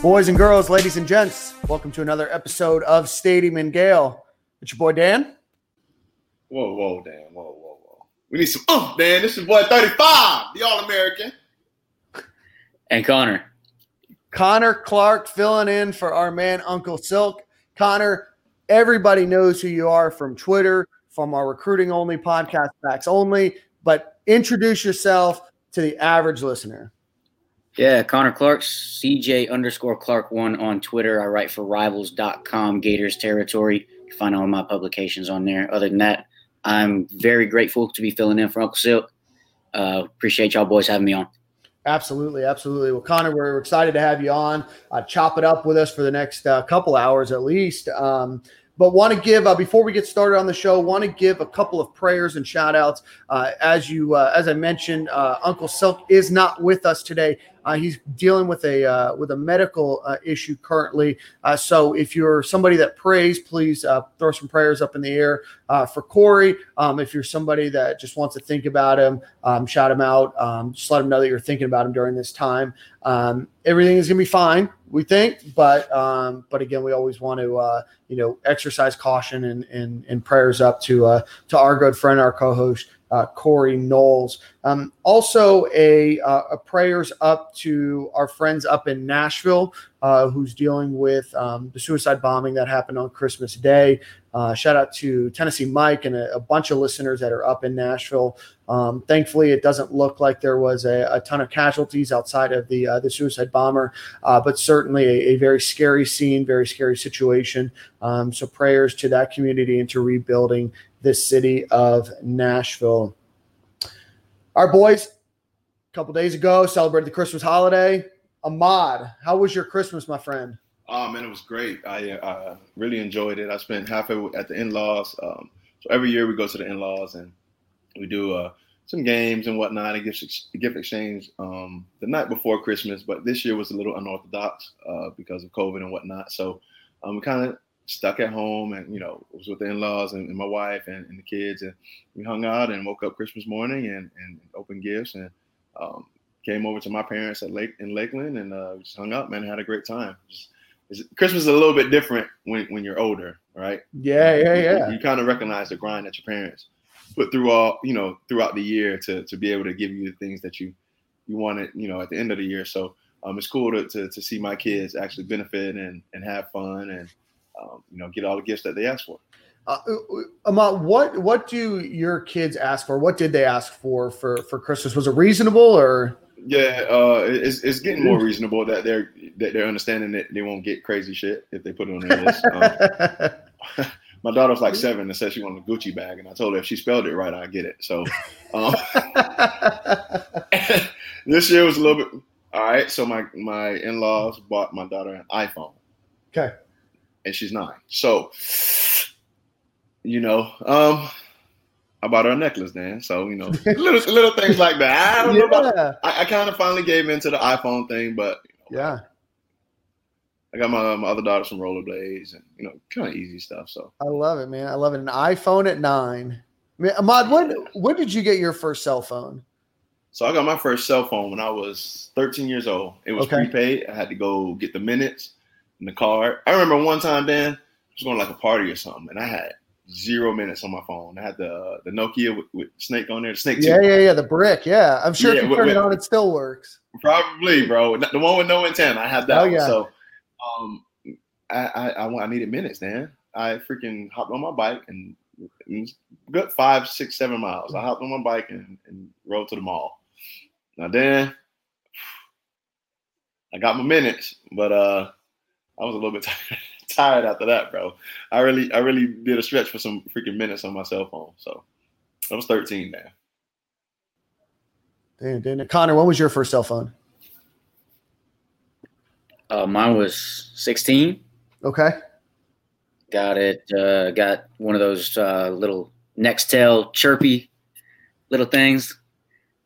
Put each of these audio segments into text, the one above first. Boys and girls, ladies and gents, welcome to another episode of Stadium and Gale. It's your boy, Dan. Whoa, whoa, Dan. Whoa, whoa, whoa. We need some oomph, Dan. This is boy 35, the All-American. And Connor. Connor Clark filling in for our man, Uncle Silk. Connor, everybody knows who you are from Twitter, from our recruiting-only podcast, Facts Only, but introduce yourself to the average listener. Yeah, Connor Clark, CJ_Clark1 on Twitter. I write for Rivals.com, Gators Territory. You can find all my publications on there. Other than that, I'm very grateful to be filling in for Uncle Silk. Appreciate y'all boys having me on. Absolutely, absolutely. Well, Connor, we're excited to have you on. Chop it up with us for the next couple hours at least. But want to give, before we get started on the show, want to give a couple of prayers and shout-outs. As I mentioned, Uncle Silk is not with us today. He's dealing with a medical issue currently. So if you're somebody that prays, please throw some prayers up in the air for Corey. If you're somebody that just wants to think about him, shout him out. Just let him know that you're thinking about him during this time. Everything is going to be fine, we think. But again, we always want to exercise caution and prayers up to our good friend, our co-host, Corey Knowles. Also a prayers up to our friends up in Nashville, who's dealing with the suicide bombing that happened on Christmas Day. Shout out to Tennessee Mike and a bunch of listeners that are up in Nashville. Thankfully, it doesn't look like there was a ton of casualties outside of the suicide bomber, but certainly a very scary scene, very scary situation. So prayers to that community and to rebuilding the city of Nashville. Our boys, a couple days ago, celebrated the Christmas holiday. Ahmad, how was your Christmas, my friend? Oh, man, it was great. I really enjoyed it. I spent half of it at the in-laws. So every year we go to the in-laws and we do some games and whatnot and gift exchange the night before Christmas. But this year was a little unorthodox because of COVID and whatnot. So we kind of stuck at home and, was with the in-laws and my wife and the kids. And we hung out and woke up Christmas morning and opened gifts and came over to my parents in Lakeland and we just hung out, man, had a great time. Christmas is a little bit different when you're older, right? Yeah. You kind of recognize the grind that your parents put through all, throughout the year to be able to give you the things that you wanted, at the end of the year. So it's cool to see my kids actually benefit and have fun and, get all the gifts that they asked for. Ahmad, what do your kids ask for? What did they ask for Christmas? Was it reasonable or? Yeah, it's getting more reasonable that they're understanding that they won't get crazy shit if they put it on their list. My daughter was like 7 and said she wanted a Gucci bag, and I told her if she spelled it right, I'd get it. So this year was a little bit all right. So my in-laws bought my daughter an iPhone. Okay, and she's 9. So I bought her a necklace, Dan. So, little things like that. I don't know about it. I kind of finally gave in to the iPhone thing, but yeah. I got my other daughter some rollerblades and, kind of easy stuff. So I love it, man. I love it. An iPhone at 9. I mean, Ahmad, when did you get your first cell phone? So I got my first cell phone when I was 13 years old. It was prepaid. I had to go get the minutes and the card. I remember one time, Dan, I was going to like a party or something, and I had 0 minutes on my phone. I had the Nokia with Snake on there. The Snake. Yeah. The brick. Yeah, I'm sure if you turn it on, it still works. Probably, bro. The one with no antenna. I had that. Yeah. So, I needed minutes, man. I freaking hopped on my bike and it was good 5, 6, 7 miles. I hopped on my bike and rode to the mall. Now, Dan, I got my minutes, but I was a little bit tired after that, bro. I really did a stretch for some freaking minutes on my cell phone. So I was 13 now. Damn. Connor, when was your first cell phone? Mine was 16. Okay. Got it. Got one of those little Nextel chirpy little things,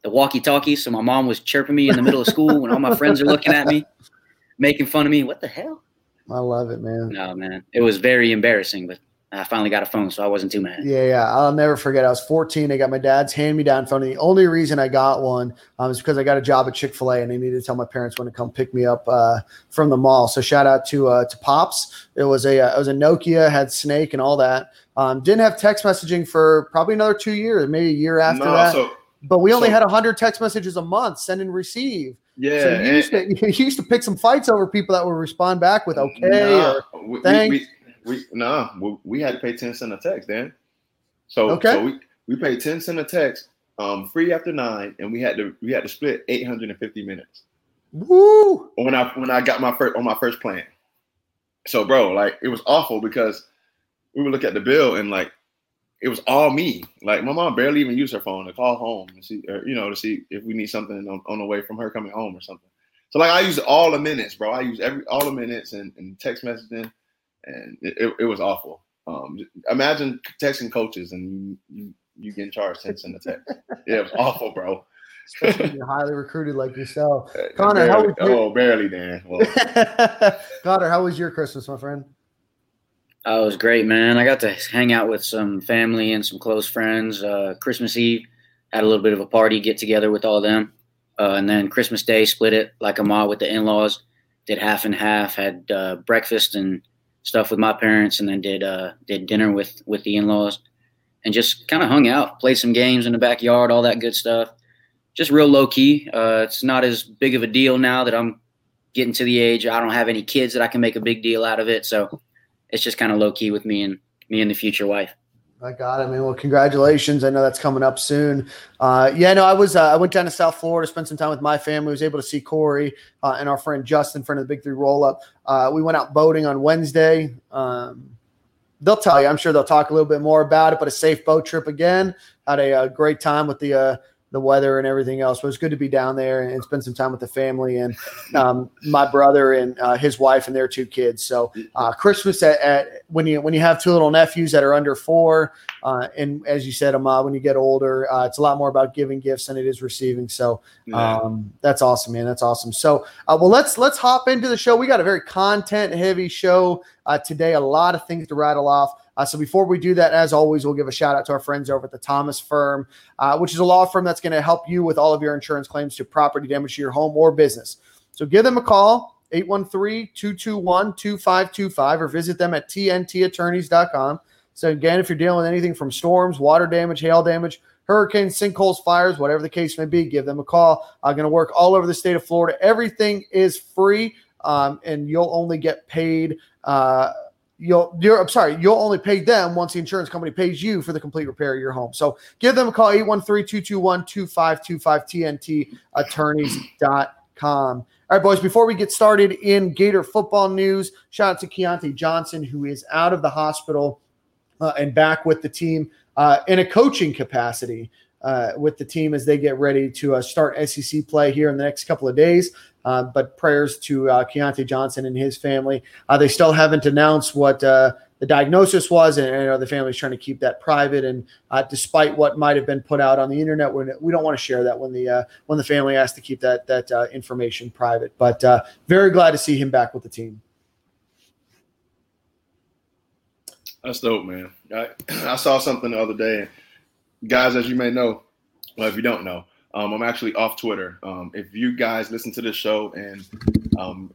the walkie-talkie. So my mom was chirping me in the middle of school when all my friends are looking at me, making fun of me. What the hell? I love it, man. No, man. It was very embarrassing, but I finally got a phone, so I wasn't too mad. Yeah. I'll never forget. I was 14. I got my dad's hand-me-down phone. The only reason I got one is because I got a job at Chick-fil-A, and I needed to tell my parents when to come pick me up from the mall. So shout out to Pops. It was a Nokia, had Snake and all that. Didn't have text messaging for probably another 2 years, maybe a year after that. But we only had 100 text messages a month, send and receive. Yeah. So you used to pick some fights over people that would respond back with thanks. We had to pay 10 cents a text then. So we paid 10 cents a text free after 9, and we had to split 850 minutes. Woo! When I got my first plan. So bro, like it was awful because we would look at the bill and like it was all me. Like my mom barely even used her phone to call home and see, or, you know, to see if we need something on the way from her coming home or something. So like I used all the minutes, bro. I used all the minutes and text messaging. And it was awful. Imagine texting coaches and you getting charged 10 cents a text. Yeah, it was awful, bro. Especially you're highly recruited like yourself. Connor, barely, Dan. Well. Connor, how was your Christmas, my friend? Oh, it was great, man. I got to hang out with some family and some close friends. Christmas Eve, had a little bit of a party, get together with all of them. And then Christmas Day, split it like Ahmad with the in-laws. Did half and half, had breakfast and stuff with my parents, and then did dinner with the in-laws, and just kind of hung out, played some games in the backyard, all that good stuff. Just real low key. It's not as big of a deal now that I'm getting to the age. I don't have any kids that I can make a big deal out of it. So it's just kind of low key with me and the future wife. I got it, man. Well, congratulations. I know that's coming up soon. I went down to South Florida, spent some time with my family. I was able to see Corey and our friend Justin, friend of the Big Three Roll-Up. We went out boating on Wednesday. They'll tell you. I'm sure they'll talk a little bit more about it, but a safe boat trip again. Had a great time with the weather and everything else. But it was good to be down there and spend some time with the family and my brother and his wife and their two kids. So Christmas when you have two little nephews that are under 4, and as you said, Ahmad, when you get older, it's a lot more about giving gifts than it is receiving. So that's awesome, man. That's awesome. So let's hop into the show. We got a very content heavy show today. A lot of things to rattle off. So before we do that, as always, we'll give a shout out to our friends over at the Thomas Firm, which is a law firm that's going to help you with all of your insurance claims to property damage to your home or business. So give them a call, 813-221-2525, or visit them at TNTattorneys.com. So again, if you're dealing with anything from storms, water damage, hail damage, hurricanes, sinkholes, fires, whatever the case may be, give them a call. I'm going to work all over the state of Florida. Everything is free, and you'll only get paid You'll only pay them once the insurance company pays you for the complete repair of your home. So give them a call, 813-221-2525, TNTattorneys.com. All right, boys, before we get started in Gator football news, shout out to Keontae Johnson, who is out of the hospital and back with the team in a coaching capacity with the team as they get ready to start SEC play here in the next couple of days. But prayers to Keontae Johnson and his family. They still haven't announced what the diagnosis was, and I know the family's trying to keep that private. And despite what might have been put out on the internet, we don't want to share that when the family asked to keep that information private. But very glad to see him back with the team. That's dope, man. I saw something the other day. Guys, as you may know, well, if you don't know, I'm actually off Twitter. If you guys listen to this show and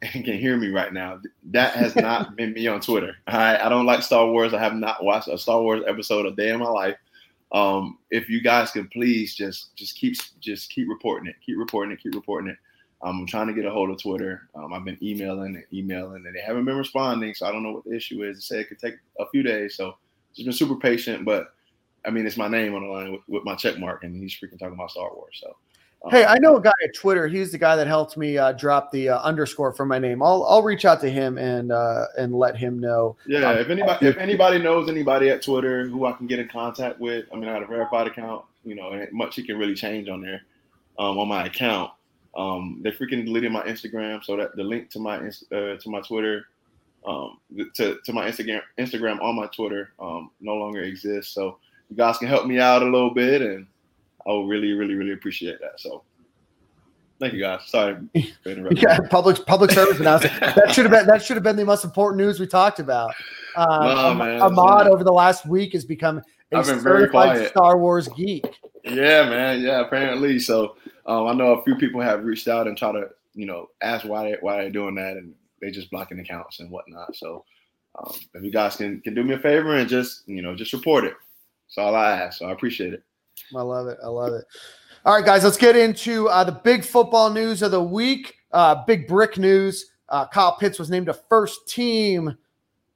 can hear me right now, that has not been me on Twitter. I don't like Star Wars. I have not watched a Star Wars episode a day in my life. If you guys could please just keep reporting it. Keep reporting it. I'm trying to get a hold of Twitter. I've been emailing, and they haven't been responding, so I don't know what the issue is. They said it could take a few days, so just been super patient, but I mean, it's my name on the line with my check mark, and he's freaking talking about Star Wars. So, hey, I know a guy at Twitter. He's the guy that helped me drop the underscore from my name. I'll reach out to him and let him know. Yeah, if anybody knows anybody at Twitter who I can get in contact with, I mean, I had a verified account, you know, and much he can really change on there on my account. They freaking deleted my Instagram, so that the link to my Twitter, to my Instagram on my Twitter, no longer exists. So you guys can help me out a little bit, and I will really, really, really appreciate that. So thank you guys. Sorry for interrupting. Yeah, public service announcement. That should have been the most important news we talked about. Ahmad over the last week has become a certified Star Wars geek. Yeah, man. Yeah, apparently. So I know a few people have reached out and try to, ask why they're doing that, and they just blocking accounts and whatnot. So if you guys can do me a favor and just report it. That's all I ask. So I appreciate it. I love it. All right, guys, let's get into the big football news of the week. Big brick news. Kyle Pitts was named a first-team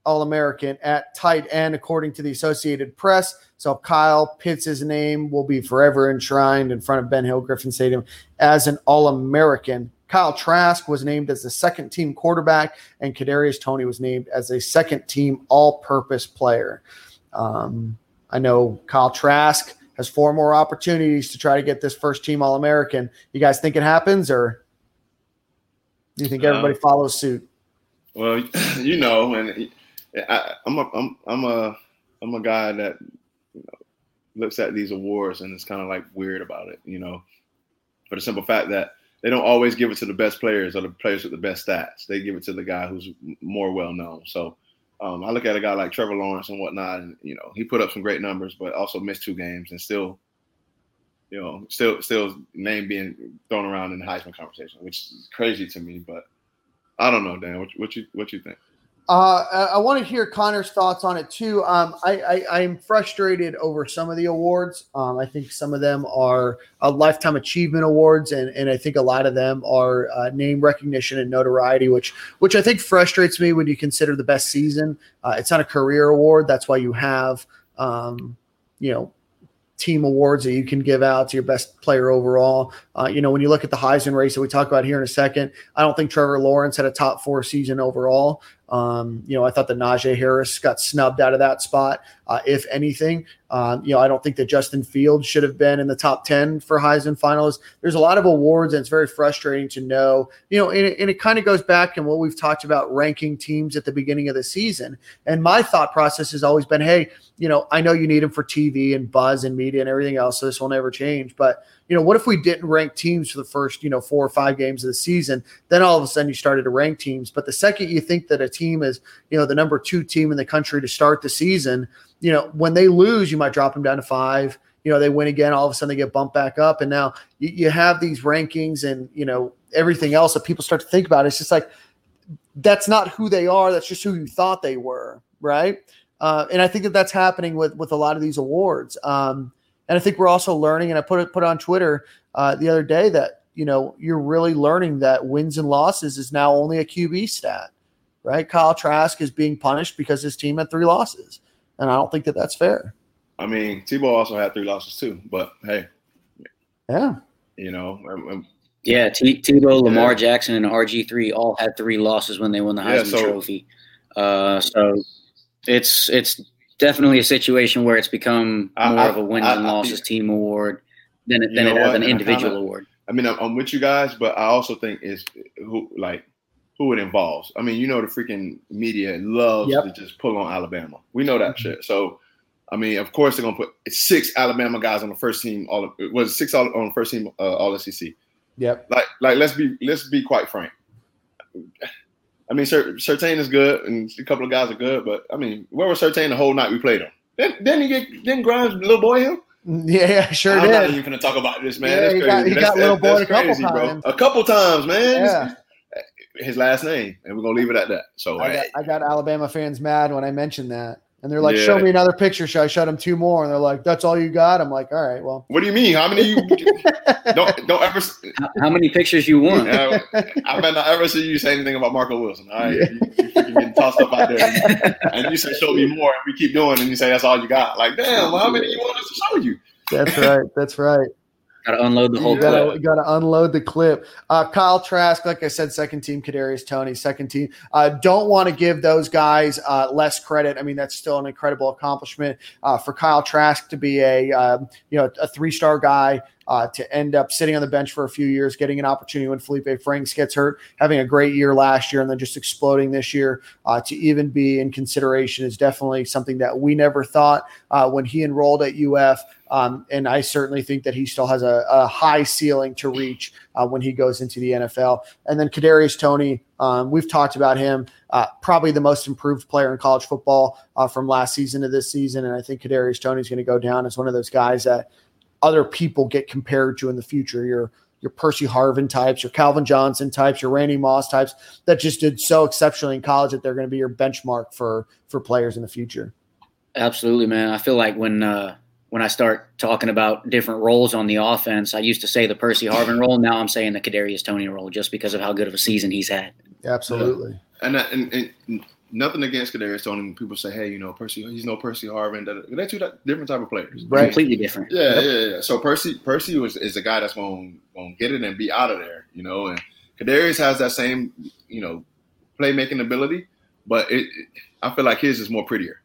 All-American at tight end, according to the Associated Press. So Kyle Pitts' name will be forever enshrined in front of Ben Hill Griffin Stadium as an All-American. Kyle Trask was named as the second-team quarterback, and Kadarius Toney was named as a second-team all-purpose player. I know Kyle Trask has four more opportunities to try to get this first-team All-American. You guys think it happens, or do you think everybody follows suit? Well, and I'm a guy that looks at these awards and is kind of like weird about it, for the simple fact that they don't always give it to the best players or the players with the best stats. They give it to the guy who's more well-known. So I look at a guy like Trevor Lawrence and whatnot, and he put up some great numbers, but also missed two games, and still name being thrown around in the Heisman conversation, which is crazy to me. But I don't know, Dan. What you think? I want to hear Connor's thoughts on it too. I'm frustrated over some of the awards. I think some of them are lifetime achievement awards, and I think a lot of them are name recognition and notoriety, which I think frustrates me when you consider the best season. It's not a career award. That's why you have team awards that you can give out to your best player overall. When you look at the Heisman race that we talk about here in a second, I don't think Trevor Lawrence had a top four season overall. I thought that Najee Harris got snubbed out of that spot. If anything, I don't think that Justin Fields should have been in the top 10 for Heisman finalists. There's a lot of awards, and it's very frustrating to know, and it kind of goes back to what we've talked about ranking teams at the beginning of the season. And my thought process has always been, hey, I know you need them for TV and buzz and media and everything else, so this will never change. But, what if we didn't rank teams for the first, 4 or 5 games of the season? Then all of a sudden you started to rank teams. But the second you think that a team is, the number 2 team in the country to start the season, when they lose, you might drop them down to 5. They win again, all of a sudden they get bumped back up. And now you have these rankings and, everything else that people start to think about. It's just like, that's not who they are. That's just who you thought they were, right? And I think that that's happening with a lot of these awards. And I think we're also learning, and I put on Twitter the other day that, you're really learning that wins and losses is now only a QB stat, right? Kyle Trask is being punished because his team had 3 losses. And I don't think that that's fair. I mean, Tebow also had 3 losses too, but hey. Yeah. Yeah, Tebow, Lamar Jackson, and RG3 all had 3 losses when they won the Heisman Trophy. So it's definitely a situation where it's become more of a wins and losses team award than it has an individual award. I mean, I'm with you guys, but I also think it's who it involves. I mean, the freaking media loves to just pull on Alabama. We know that shit. So, I mean, of course they're gonna put 6 Alabama guys on the first team. On the first team All SEC. Yep. Like let's be quite frank. I mean, Sertain is good, and a couple of guys are good, but I mean, where was Sertain the whole night we played him? Didn't Grimes little boy him? Yeah, sure did. I'm not even gonna talk about this, man. Yeah, that's crazy. He got little boy a couple times. Bro. A couple times, man. Yeah. His last name, and we're gonna leave it at that. So I got Alabama fans mad when I mentioned that, and they're like, "Show me another picture." So I showed them 2 more, and they're like, "That's all you got?" I'm like, "All right, well." What do you mean? How many you don't ever? How many pictures you want? I bet not ever see you say anything about Marco Wilson. All right, you get tossed up out there, and you say, "Show me more," and we keep doing, and you say, "That's all you got?" Like, damn, well, how many you want us to show you? That's right. Gotta unload the whole clip. Gotta unload the clip. Kyle Trask, like I said, second team. Kadarius Toney, second team. Don't want to give those guys less credit. I mean, that's still an incredible accomplishment for Kyle Trask to be a a 3-star guy. to end up sitting on the bench for a few years, getting an opportunity when Felipe Franks gets hurt, having a great year last year, and then just exploding this year to even be in consideration is definitely something that we never thought when he enrolled at UF. And I certainly think that he still has a high ceiling to reach when he goes into the NFL. And then Kadarius Toney, we've talked about him, probably the most improved player in college football from last season to this season. And I think Kadarius Toney is going to go down as one of those guys that other people get compared to in the future. Your Percy Harvin types, your Calvin Johnson types, your Randy Moss types that just did so exceptionally in college that they're going to be your benchmark for players in the future. Absolutely, man. I feel like when I start talking about different roles on the offense, I used to say the Percy Harvin role. Now I'm saying the Kadarius Toney role just because of how good of a season he's had. Absolutely. And nothing against Kadarius Toney. People say, hey, you know, Percy, he's no Percy Harvin. They're two different type of players. Right. Completely different. Yeah. So Percy is the guy that's going to get it and be out of there, you know. And Kadarius has that same, you know, playmaking ability, but I feel like his is more prettier.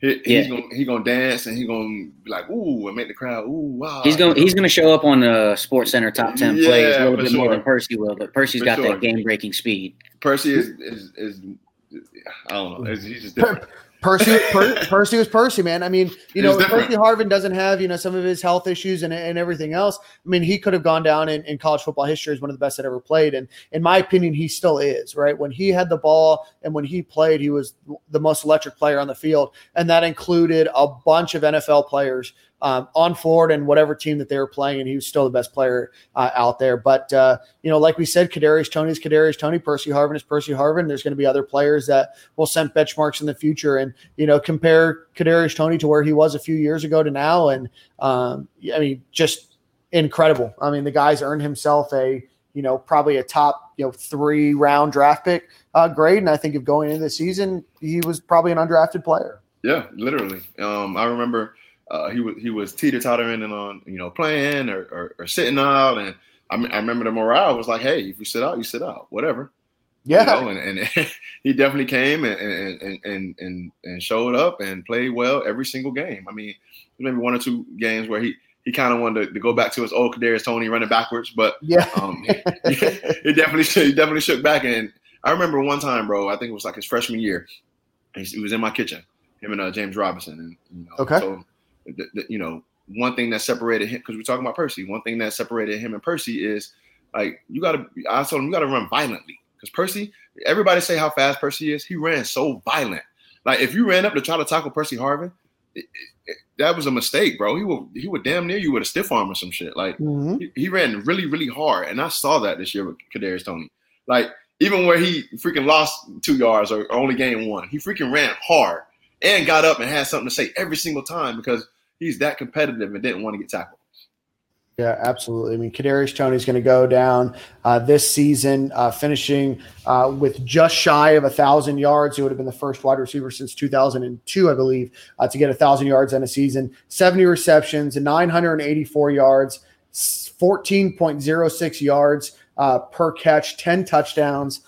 He's gonna dance and he's gonna be like, ooh, and make the crowd, ooh, wow. He's gonna show up on the Sports Center top 10 plays a little bit more than Percy will, but Percy's got that game breaking speed. Percy is I don't know. He's just different. Percy was Percy, man. I mean, you know, Percy Harvin doesn't have, you know, some of his health issues and everything else. I mean, he could have gone down in college football history as one of the best that ever played. And in my opinion, he still is, right? When he had the ball and when he played, he was the most electric player on the field. And that included a bunch of NFL players on Florida and whatever team that they were playing. And he was still the best player out there. But, you know, like we said, Kadarius Toney is Kadarius Toney. Percy Harvin is Percy Harvin. There's going to be other players that will set benchmarks in the future. And, you know, compare Kadarius Toney to where he was a few years ago to now. And, I mean, just incredible. I mean, the guy's earned himself a, you know, probably a top, you know, 3-round draft pick grade. And I think of going into the season, he was probably an undrafted player. Yeah, literally. I remember – he was teeter-tottering and on, you know, playing or sitting out, and I remember the morale was like, hey, if you sit out, you sit out, whatever. Yeah. You know, and he definitely came and showed up and played well every single game. I mean, maybe one or two games where he kind of wanted to go back to his old Kadarius Toney running backwards, but yeah, he definitely shook back. And I remember one time, bro, I think it was like his freshman year, he was in my kitchen, him and James Robinson, and you know, okay. So, you know, one thing that separated him, because we're talking about Percy, one thing that separated him and Percy is, like, I told him, you got to run violently. Because Percy, everybody say how fast Percy is. He ran so violent. Like, if you ran up to try to tackle Percy Harvin, that was a mistake, bro. He would damn near you with a stiff arm or some shit. Like, mm-hmm. he ran really, really hard. And I saw that this year with Kadarius Toney. Like, even where he freaking lost 2 yards or only gained one, he freaking ran hard and got up and had something to say every single time because he's that competitive and didn't want to get tackled. Yeah, absolutely. I mean, Kadarius Toney's going to go down this season, finishing with just shy of 1,000 yards. He would have been the first wide receiver since 2002, I believe, to get 1,000 yards in a season. 70 receptions, 984 yards, 14.06 yards per catch, 10 touchdowns.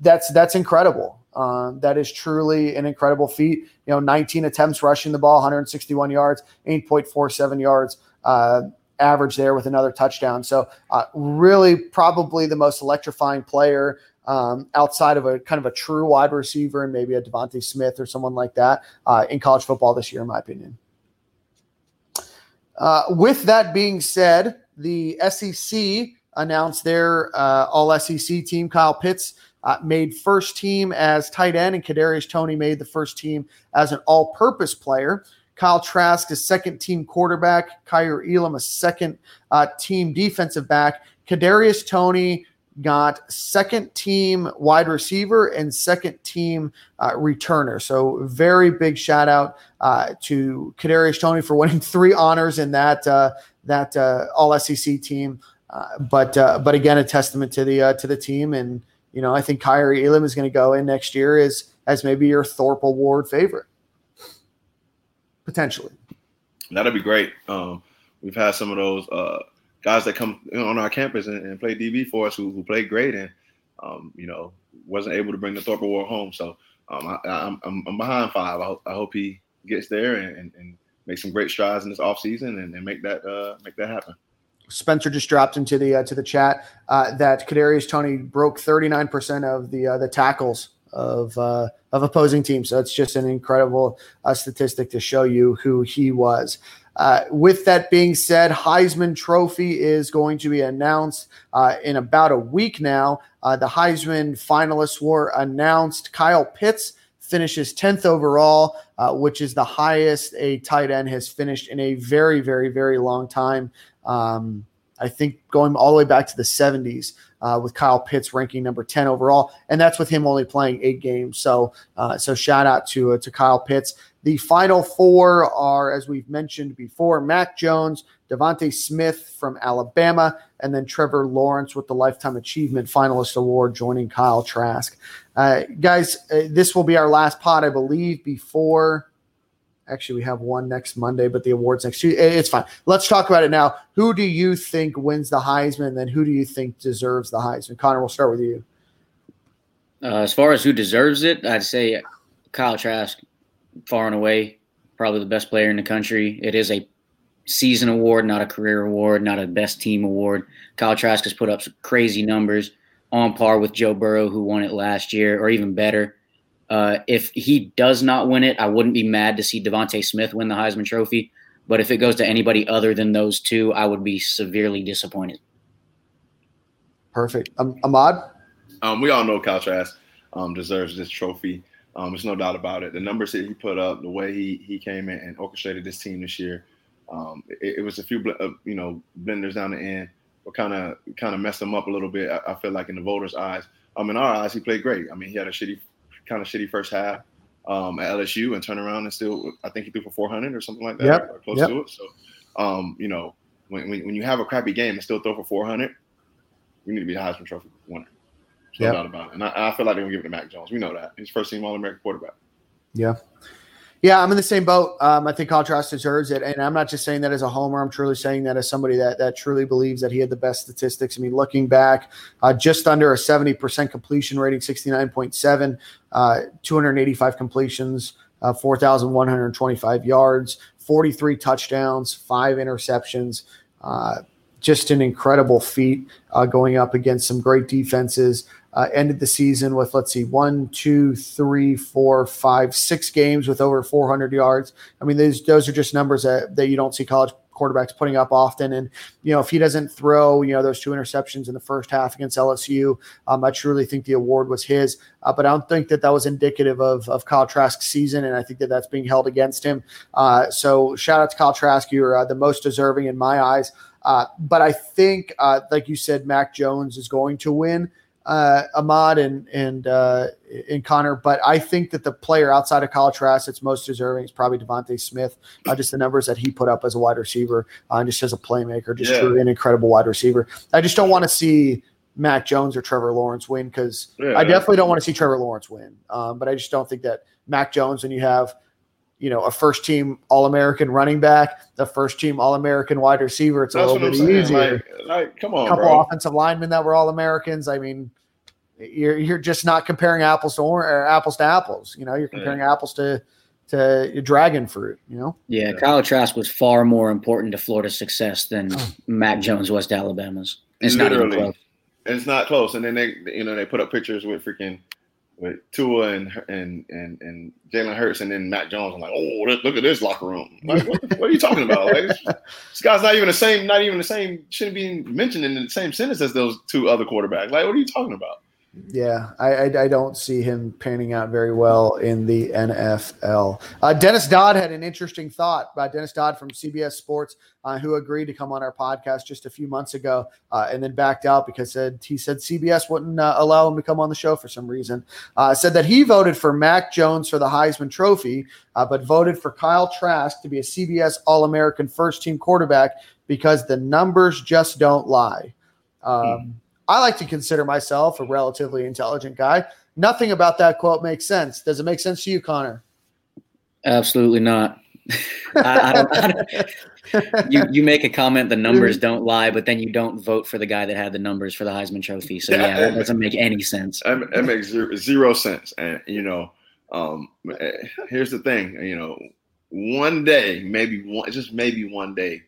That's incredible. That is truly an incredible feat. You know, 19 attempts rushing the ball, 161 yards, 8.47 yards average there with another touchdown. So really probably the most electrifying player outside of a kind of a true wide receiver and maybe a Devontae Smith or someone like that in college football this year, in my opinion. With that being said, the SEC announced their all-SEC team. Kyle Pitts made first team as tight end, and Kadarius Toney made the first team as an all-purpose player. Kyle Trask is second-team quarterback. Kyer Elam is second-team defensive back. Kadarius Toney got second-team wide receiver and second-team returner. So very big shout-out to Kadarius Toney for winning 3 honors in that all-SEC team. But again, a testament to the team. And, you know, I think Kyer Elam is going to go in next year as maybe your Thorpe Award favorite, potentially. That'd be great. We've had some of those guys that come on our campus and play DB for us who played great and, you know, wasn't able to bring the Thorpe Award home. So I'm behind 5. I hope he gets there and make some great strides in this offseason and make that happen. Spencer just dropped into the chat that Kadarius Toney broke 39% of the tackles of opposing teams. So it's just an incredible statistic to show you who he was. With that being said, Heisman Trophy is going to be announced in about a week now. The Heisman finalists were announced. Kyle Pitts finishes 10th overall, which is the highest a tight end has finished in a very, very, very long time. I think going all the way back to the 70s with Kyle Pitts ranking number 10 overall, and that's with him only playing 8 games. So shout out to Kyle Pitts. The final four are, as we've mentioned before, Mac Jones, Devontae Smith from Alabama, and then Trevor Lawrence with the Lifetime Achievement Finalist Award joining Kyle Trask. Guys, this will be our last pod, I believe, before – actually, we have one next Monday, but the award's next Tuesday. It's fine. Let's talk about it now. Who do you think wins the Heisman, and then who do you think deserves the Heisman? Connor, we'll start with you. As far as who deserves it, I'd say Kyle Trask. Far and away, probably the best player in the country. It is a season award, not a career award, not a best team award. Kyle Trask has put up some crazy numbers on par with Joe Burrow, who won it last year, or even better. If he does not win it, I wouldn't be mad to see Devontae Smith win the Heisman Trophy. But if it goes to anybody other than those two, I would be severely disappointed. Perfect. Ahmad? We all know Kyle Trask deserves this trophy. There's no doubt about it. The numbers that he put up, the way he came in and orchestrated this team this year, it was a few blenders down the end, but kind of messed him up a little bit. I feel like in the voters' eyes, in our eyes, he played great. I mean, he had a shitty first half at LSU and turned around and still, I think he threw for 400 or something like that, or close to it. So, when you have a crappy game and still throw for 400, we need to be the Heisman Trophy winner. No doubt about it. And I feel like they're going to give it to Mac Jones. We know that. He's first team All-American quarterback. Yeah, I'm in the same boat. I think Kyle Trask deserves it. And I'm not just saying that as a homer. I'm truly saying that as somebody that truly believes that he had the best statistics. I mean, looking back, just under a 70% completion rating, 69.7, 285 completions, 4,125 yards, 43 touchdowns, 5 interceptions, just an incredible feat going up against some great defenses. Ended the season with, 6 games with over 400 yards. I mean, those are just numbers that you don't see college quarterbacks putting up often. And, if he doesn't throw, those 2 interceptions in the first half against LSU, I truly think the award was his. But I don't think that was indicative of Kyle Trask's season, and I think that that's being held against him. So shout out to Kyle Trask. You're the most deserving in my eyes. But I think, like you said, Mac Jones is going to win, Ahmad and Connor. But I think that the player outside of Kyle Trask that's most deserving is probably Devontae Smith. Just the numbers that he put up as a wide receiver, and just as a playmaker, just truly an incredible wide receiver. I just don't want to see Mac Jones or Trevor Lawrence win because I definitely don't want to see Trevor Lawrence win. But I just don't think that Mac Jones, when you have – a first-team All-American running back, the first-team All-American wide receiver. It's a little bit easier. Like, come on, a couple offensive linemen that were All-Americans. I mean, you're just not comparing apples to apples. You're comparing apples to dragon fruit. Yeah, Kyle Trask was far more important to Florida's success than Mac Jones was to Alabama's. It's literally not even close. It's not close. And then they put up pictures with freaking – with Tua and Jalen Hurts and then Matt Jones. I'm like, look at this locker room. Like, what are you talking about? Like, this guy's not even the same, shouldn't be mentioned in the same sentence as those two other quarterbacks. Like, what are you talking about? Yeah, I don't see him panning out very well in the NFL. Dennis Dodd had an interesting thought by Dennis Dodd from CBS Sports, who agreed to come on our podcast just a few months ago and then backed out because he said CBS wouldn't allow him to come on the show for some reason. Said that he voted for Mac Jones for the Heisman Trophy, but voted for Kyle Trask to be a CBS All-American first-team quarterback because the numbers just don't lie. I like to consider myself a relatively intelligent guy. Nothing about that quote makes sense. Does it make sense to you, Connor? Absolutely not. You make a comment, the numbers don't lie, but then you don't vote for the guy that had the numbers for the Heisman Trophy. So, that doesn't make any sense. It makes zero sense. And, here's the thing. one day, maybe one day,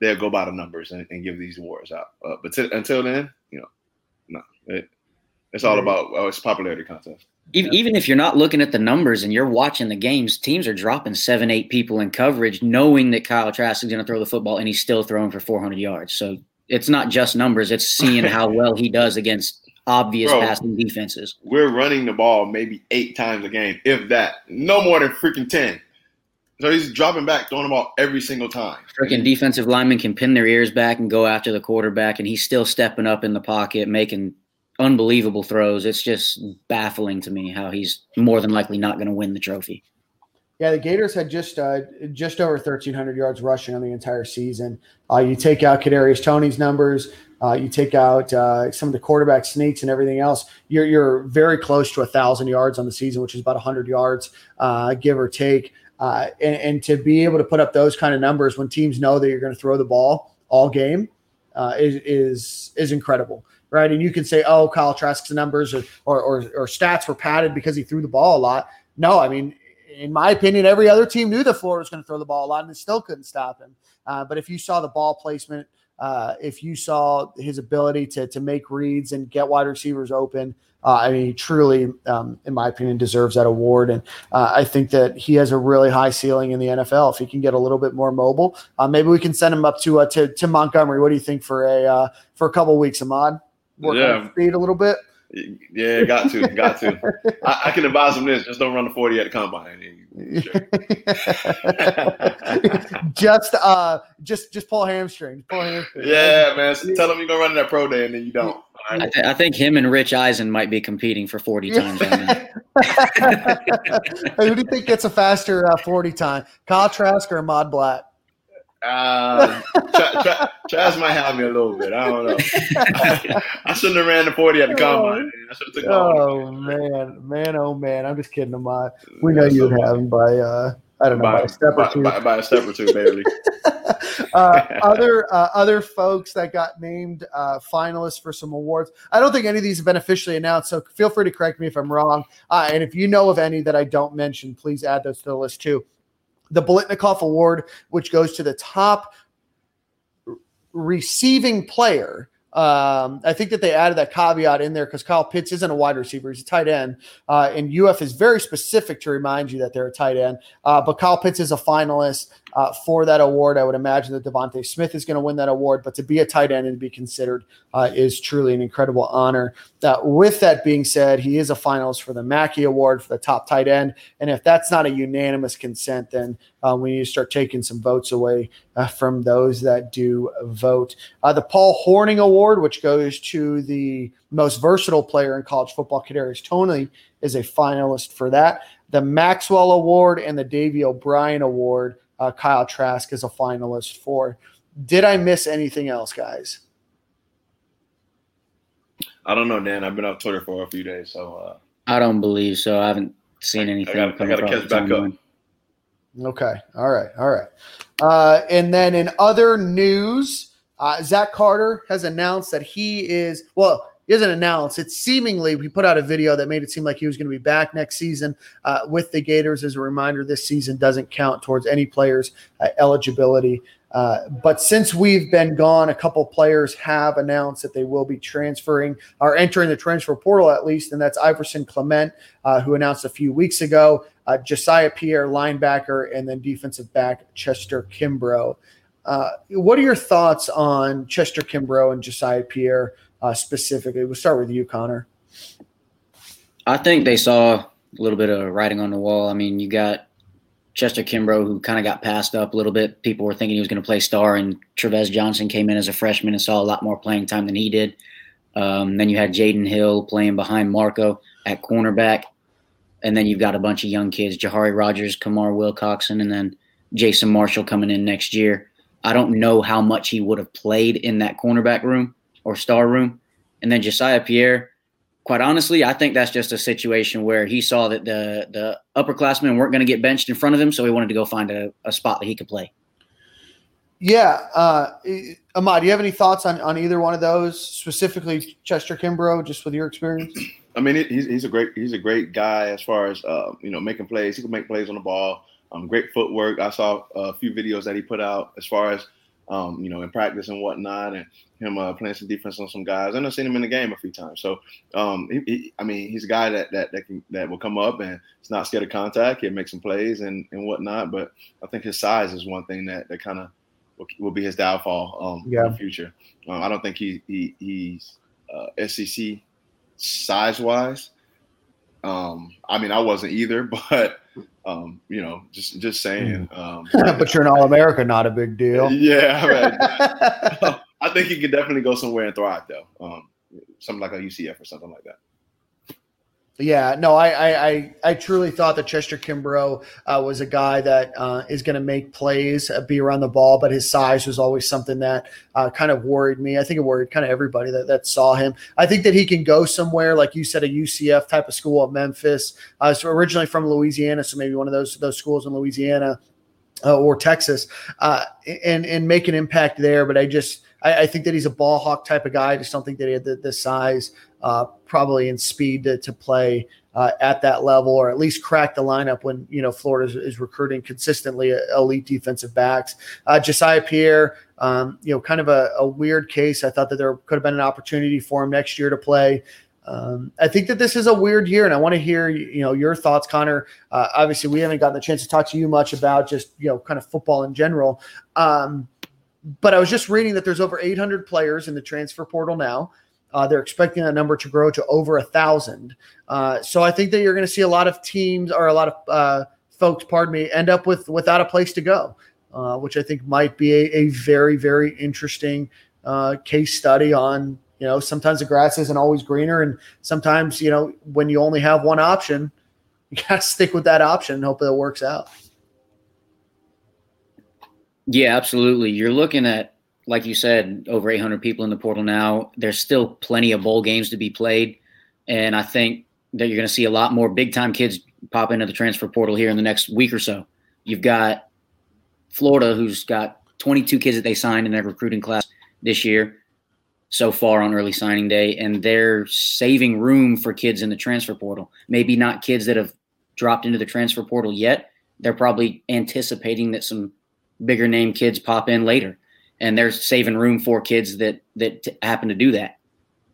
they'll go by the numbers and give these awards out. But until then, it's all about it's popularity contest. Even if you're not looking at the numbers and you're watching the games, teams are dropping 7-8 people in coverage, knowing that Kyle Trask is going to throw the football, and he's still throwing for 400 yards. So it's not just numbers; it's seeing how well he does against obvious passing defenses. We're running the ball maybe 8 times a game, if that, no more than freaking 10. So he's dropping back, throwing the ball every single time. Freaking defensive linemen can pin their ears back and go after the quarterback, and he's still stepping up in the pocket, making unbelievable throws. It's just baffling to me how he's more than likely not going to win the trophy. Yeah, the Gators had just over 1,300 yards rushing on the entire season. You take out Kadarius Toney's numbers, you take out some of the quarterback sneaks and everything else. You're very close to 1,000 yards on the season, which is about 100 yards, give or take. And to be able to put up those kind of numbers when teams know that you're going to throw the ball all game is incredible, right? And you can say, oh, Kyle Trask's numbers or stats were padded because he threw the ball a lot. No, I mean, in my opinion, every other team knew that Florida was going to throw the ball a lot, and it still couldn't stop him. But if you saw the ball placement, if you saw his ability to make reads and get wide receivers open, I mean, he truly, in my opinion, deserves that award. And I think that he has a really high ceiling in the NFL. If he can get a little bit more mobile, maybe we can send him up to Montgomery. What do you think for a couple of weeks, Ahmad? Work on speed a little bit. Yeah, got to. I can advise him this: just don't run the 40 at the combine. Sure. just pull a hamstring. Yeah, man. So tell him you're gonna run that pro day, and then you don't. Right. I think him and Rich Eisen might be competing for 40 times. Right now. Who do you think gets a faster 40 time? Kyle Trask or Ahmad Black? Trask might have me a little bit. I don't know. I shouldn't have ran the 40 at the combine. I should have took man. I'm just kidding, Ahmad. We know you would have him by a step or two, barely. Other folks that got named finalists for some awards. I don't think any of these have been officially announced, so feel free to correct me if I'm wrong. And if you know of any that I don't mention, please add those to the list too. The Biletnikoff Award, which goes to the top receiving player. I think that they added that caveat in there because Kyle Pitts isn't a wide receiver. He's a tight end. And UF is very specific to remind you that they're a tight end. But Kyle Pitts is a finalist for that award. I would imagine that Devontae Smith is going to win that award. But to be a tight end and be considered is truly an incredible honor. With that being said, he is a finalist for the Mackey Award for the top tight end. And if that's not a unanimous consent, then we need to start taking some votes away from those that do vote. The Paul Hornung Award, which goes to the most versatile player in college football, Kadarius Toney, is a finalist for that. The Maxwell Award and the Davey O'Brien Award, Kyle Trask is a finalist for. Did I miss anything else, guys? I don't know, Dan. I've been off Twitter for a few days, so I don't believe so. I haven't seen anything. I gotta catch back up. Okay. All right. And then in other news, Zach Carter has announced that he isn't announced. It's seemingly, we put out a video that made it seem like he was going to be back next season with the Gators. As a reminder, this season doesn't count towards any player's eligibility. But since we've been gone, a couple players have announced that they will be transferring or entering the transfer portal at least, and that's Iverson Clement, who announced a few weeks ago, Josiah Pierre, linebacker, and then defensive back Chester Kimbrough. What are your thoughts on Chester Kimbrough and Josiah Pierre specifically? We'll start with you, Connor. I think they saw a little bit of writing on the wall. I mean, you got Chester Kimbrough, who kind of got passed up a little bit. People were thinking he was going to play star, and Trevez Johnson came in as a freshman and saw a lot more playing time than he did. Then you had Jaden Hill playing behind Marco at cornerback. And then you've got a bunch of young kids, Jahari Rogers, Kamar Wilcoxon, and then Jason Marshall coming in next year. I don't know how much he would have played in that cornerback room or star room. And then Josiah Pierre, quite honestly, I think that's just a situation where he saw that the upperclassmen weren't going to get benched in front of him, so he wanted to go find a spot that he could play. Yeah. Ahmad, do you have any thoughts on either one of those, specifically Chester Kimbrough, just with your experience? I mean, he's a great guy as far as making plays. He can make plays on the ball. Great footwork. I saw a few videos that he put out as far as, in practice and whatnot, and him playing some defense on some guys. And I've seen him in the game a few times. So, he's a guy that will come up and he's not scared of contact. He'll make some plays and whatnot. But I think his size is one thing that kind of will be his downfall in the future. I don't think he's SEC size-wise. I wasn't either, but just saying. But you're an All-American, not a big deal. Yeah, right. I think he could definitely go somewhere and thrive, though. Something like a UCF or something like that. Yeah, no, I truly thought that Chester Kimbrough was a guy that is going to make plays, be around the ball, but his size was always something that kind of worried me. I think it worried kind of everybody that saw him. I think that he can go somewhere, like you said, a UCF type of school at Memphis. So originally from Louisiana, so maybe one of those schools in Louisiana or Texas, and make an impact there. But I think that he's a ball hawk type of guy. I just don't think that he had the size probably in speed to play at that level, or at least crack the lineup when, Florida is recruiting consistently elite defensive backs. Josiah Pierre, kind of a weird case. I thought that there could have been an opportunity for him next year to play. I think that this is a weird year, and I want to hear, your thoughts, Connor. Obviously we haven't gotten the chance to talk to you much about just, kind of football in general. But I was just reading that there's over 800 players in the transfer portal now. They're expecting that number to grow to over 1,000. So I think that you're going to see a lot of teams, or a lot of folks, end up without a place to go, which I think might be a very, very interesting case study on, sometimes the grass isn't always greener. And sometimes, when you only have one option, you got to stick with that option and hope that it works out. Yeah, absolutely. You're looking at, like you said, over 800 people in the portal now. There's still plenty of bowl games to be played. And I think that you're going to see a lot more big-time kids pop into the transfer portal here in the next week or so. You've got Florida, who's got 22 kids that they signed in their recruiting class this year so far on early signing day, and they're saving room for kids in the transfer portal. Maybe not kids that have dropped into the transfer portal yet. They're probably anticipating that some bigger name kids pop in later, and they're saving room for kids that happen to do that.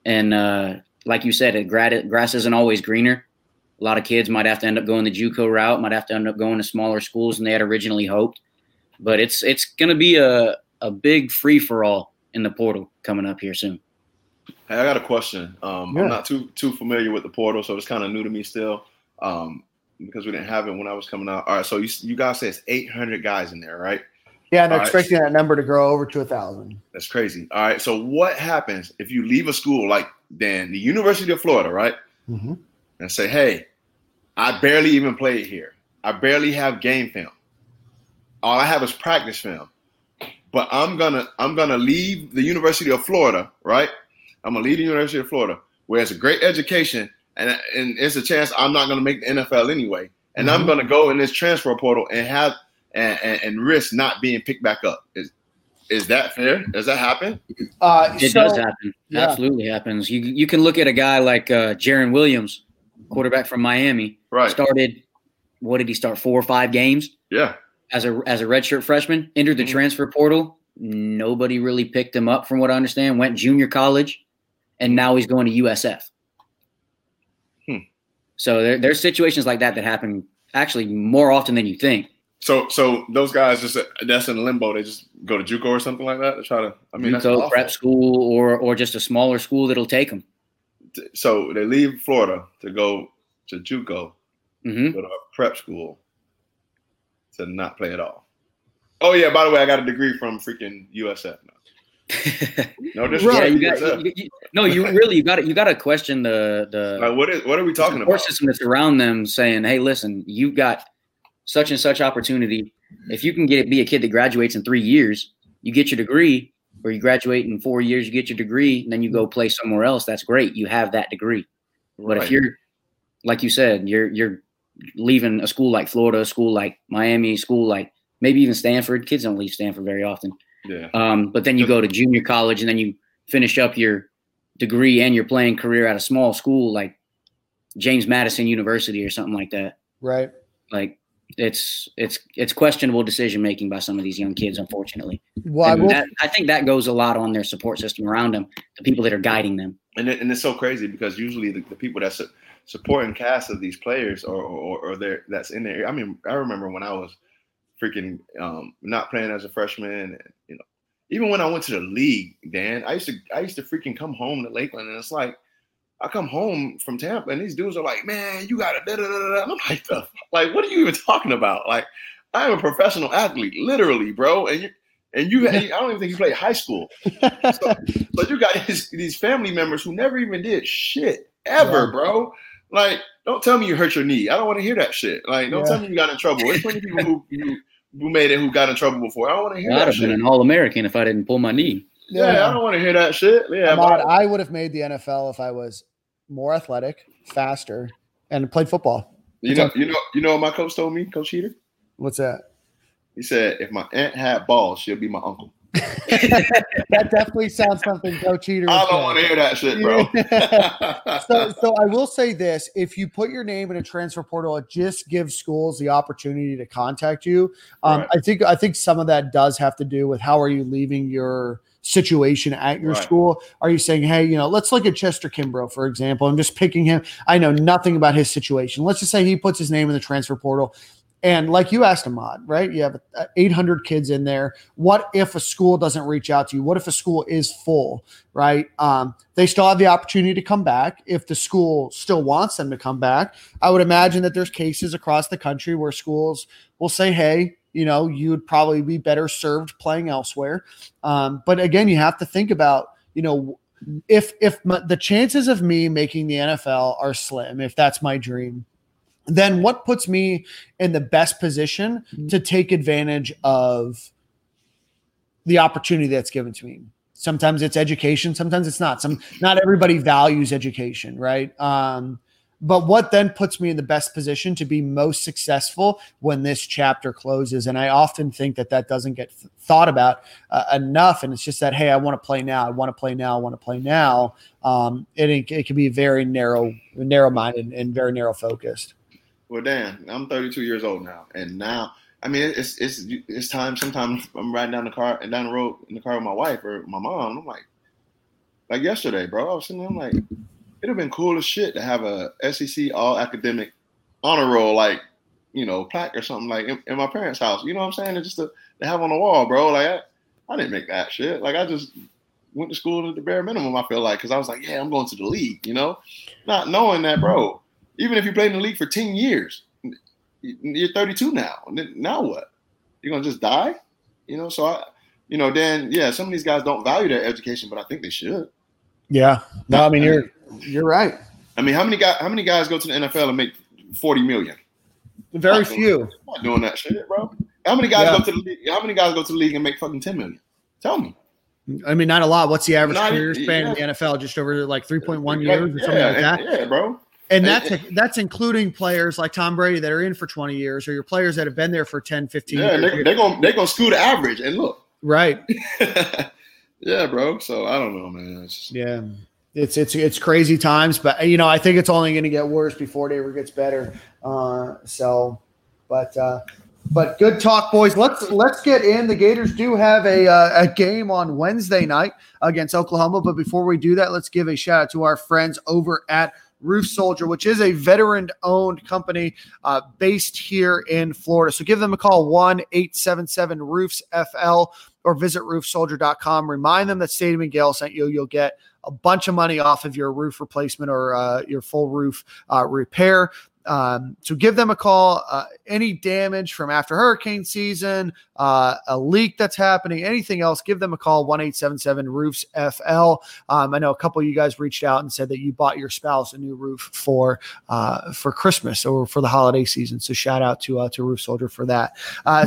And like you said, grass isn't always greener. A lot of kids might have to end up going the JUCO route, might have to end up going to smaller schools than they had originally hoped. But it's going to be a big free for all in the portal coming up here soon. Hey, I got a question. I'm not too familiar with the portal, so it's kind of new to me still. Because we didn't have it when I was coming out. All right, so you guys say it's 800 guys in there, right? Yeah, and they're expecting that number to grow over to 1,000. That's crazy. All right, so what happens if you leave a school like the University of Florida, right, mm-hmm. and say, hey, I barely even played here. I barely have game film. All I have is practice film. But I'm gonna leave the University of Florida, right? I'm going to leave the University of Florida, where it's a great education, and it's a chance I'm not going to make the NFL anyway. And mm-hmm. I'm going to go in this transfer portal and have and risk not being picked back up. Is that fair? Does that happen? It does happen. Yeah. Absolutely happens. You can look at a guy like Jaron Williams, quarterback from Miami. Right. Started, what did he start, 4 or 5 games? Yeah. As a redshirt freshman, entered the mm-hmm. transfer portal. Nobody really picked him up from what I understand. Went junior college, and now he's going to USF. So there's situations like that happen actually more often than you think. So those guys that's in limbo. They just go to JUCO or something like that to try to. I mean, JUCO, prep school, or just a smaller school that'll take them. So they leave Florida to go to JUCO, mm-hmm. go to a prep school to not play at all. Oh yeah, by the way, I got a degree from freaking USF. No, you got to question the like what are we talking about? The support system that's around them saying, hey, listen, you got such and such opportunity. If you can be a kid that graduates in 3 years, you get your degree, or you graduate in 4 years, you get your degree, and then you go play somewhere else. That's great. You have that degree. Right. But if you're, like you said, you're leaving a school like Florida, a school like Miami, a school like maybe even Stanford. Kids don't leave Stanford very often. Yeah. But then you go to junior college, and then you finish up your degree and your playing career at a small school like James Madison University or something like that. Right. Like it's questionable decision making by some of these young kids, unfortunately. Well, I think that goes a lot on their support system around them, the people that are guiding them. And it's so crazy because usually the people that support and cast of these players or that's in there. I mean, I remember when I was freaking not playing as a freshman, and, you know, even when I went to the league, Dan, I used to freaking come home to Lakeland, and it's like, I come home from Tampa and these dudes are like, man, you got to da-da-da-da. I'm like, what are you even talking about? Like, I'm a professional athlete, literally, bro. And I don't even think you played high school. So you got these family members who never even did shit ever, bro. Like, don't tell me you hurt your knee. I don't want to hear that shit. Like, don't tell me you got in trouble. There's plenty of people who made it who got in trouble before. I don't want to hear that shit. I'd have been an All-American if I didn't pull my knee. Yeah, I don't want to hear that shit. Yeah, Ahmad, I would have made the NFL if I was more athletic, faster, and played football. You know what my coach told me, Coach Heater? What's that? He said, if my aunt had balls, she'd be my uncle. That definitely sounds something Coach Heater. I don't want to hear that shit, bro. So I will say this. If you put your name in a transfer portal, it just gives schools the opportunity to contact you. Right. I think some of that does have to do with how are you leaving your situation at your school. Are you saying, hey, you know, let's look at Chester Kimbrough, for example. I'm just picking him. I know nothing about his situation. Let's just say he puts his name in the transfer portal. And like you asked Ahmad, right? You have 800 kids in there. What if a school doesn't reach out to you? What if a school is full, right? They still have the opportunity to come back if the school still wants them to come back. I would imagine that there's cases across the country where schools will say, hey, you know, you would probably be better served playing elsewhere. But again, you have to think about, you know, if the chances of me making the NFL are slim, if that's my dream, then what puts me in the best position to take advantage of the opportunity that's given to me? Sometimes it's education. Sometimes it's not. Not everybody values education, right? But what then puts me in the best position to be most successful when this chapter closes? And I often think that doesn't get thought about enough. And it's just that, hey, I want to play now. It can be very narrow-minded and very narrow-focused. Well, Dan, I'm 32 years old now. And now, I mean, it's time. Sometimes I'm riding down the road in the car with my wife or my mom. I'm like yesterday, bro, I was sitting there, I'm like, it'd have been cool as shit to have a SEC all-academic honor roll, like, you know, plaque or something like in my parents' house. You know what I'm saying? It's just to have on the wall, bro. Like, I didn't make that shit. Like, I just went to school at the bare minimum, I feel like, because I was like, yeah, I'm going to the league, you know? Not knowing that, bro, even if you played in the league for 10 years, you're 32 now. Now what? You're going to just die? You know, so, Dan, yeah, some of these guys don't value their education, but I think they should. Yeah. No, I mean, you're right. I mean, how many guys go to the NFL and make $40 million? Very few. I'm not doing that shit, bro. How many guys go to the league and make fucking $10 million? Tell me. I mean, not a lot. What's the average career span in the NFL? Just over like 3.1 years or something like that. Yeah, bro. And that's including players like Tom Brady that are in for 20 years, or your players that have been there for 10, 15 years. Yeah, they're gonna scoot average and look. Right. Yeah, bro. So I don't know, man. It's crazy times, but you know, I think it's only going to get worse before it ever gets better. But good talk, boys. Let's get in. The Gators do have a game on Wednesday night against Oklahoma, but before we do that, let's give a shout out to our friends over at Roof Soldier, which is a veteran-owned company based here in Florida. So give them a call, 1-877-ROOFS-FL, or visit roofsoldier.com. Remind them that Stadium and Gale sent you. You'll get a bunch of money off of your roof replacement or your full roof repair. So give them a call. Any damage from after hurricane season, a leak that's happening, anything else, give them a call, 1-877-ROOFS-FL. I know a couple of you guys reached out and said that you bought your spouse a new roof for Christmas or for the holiday season. So shout out to Roof Soldier for that.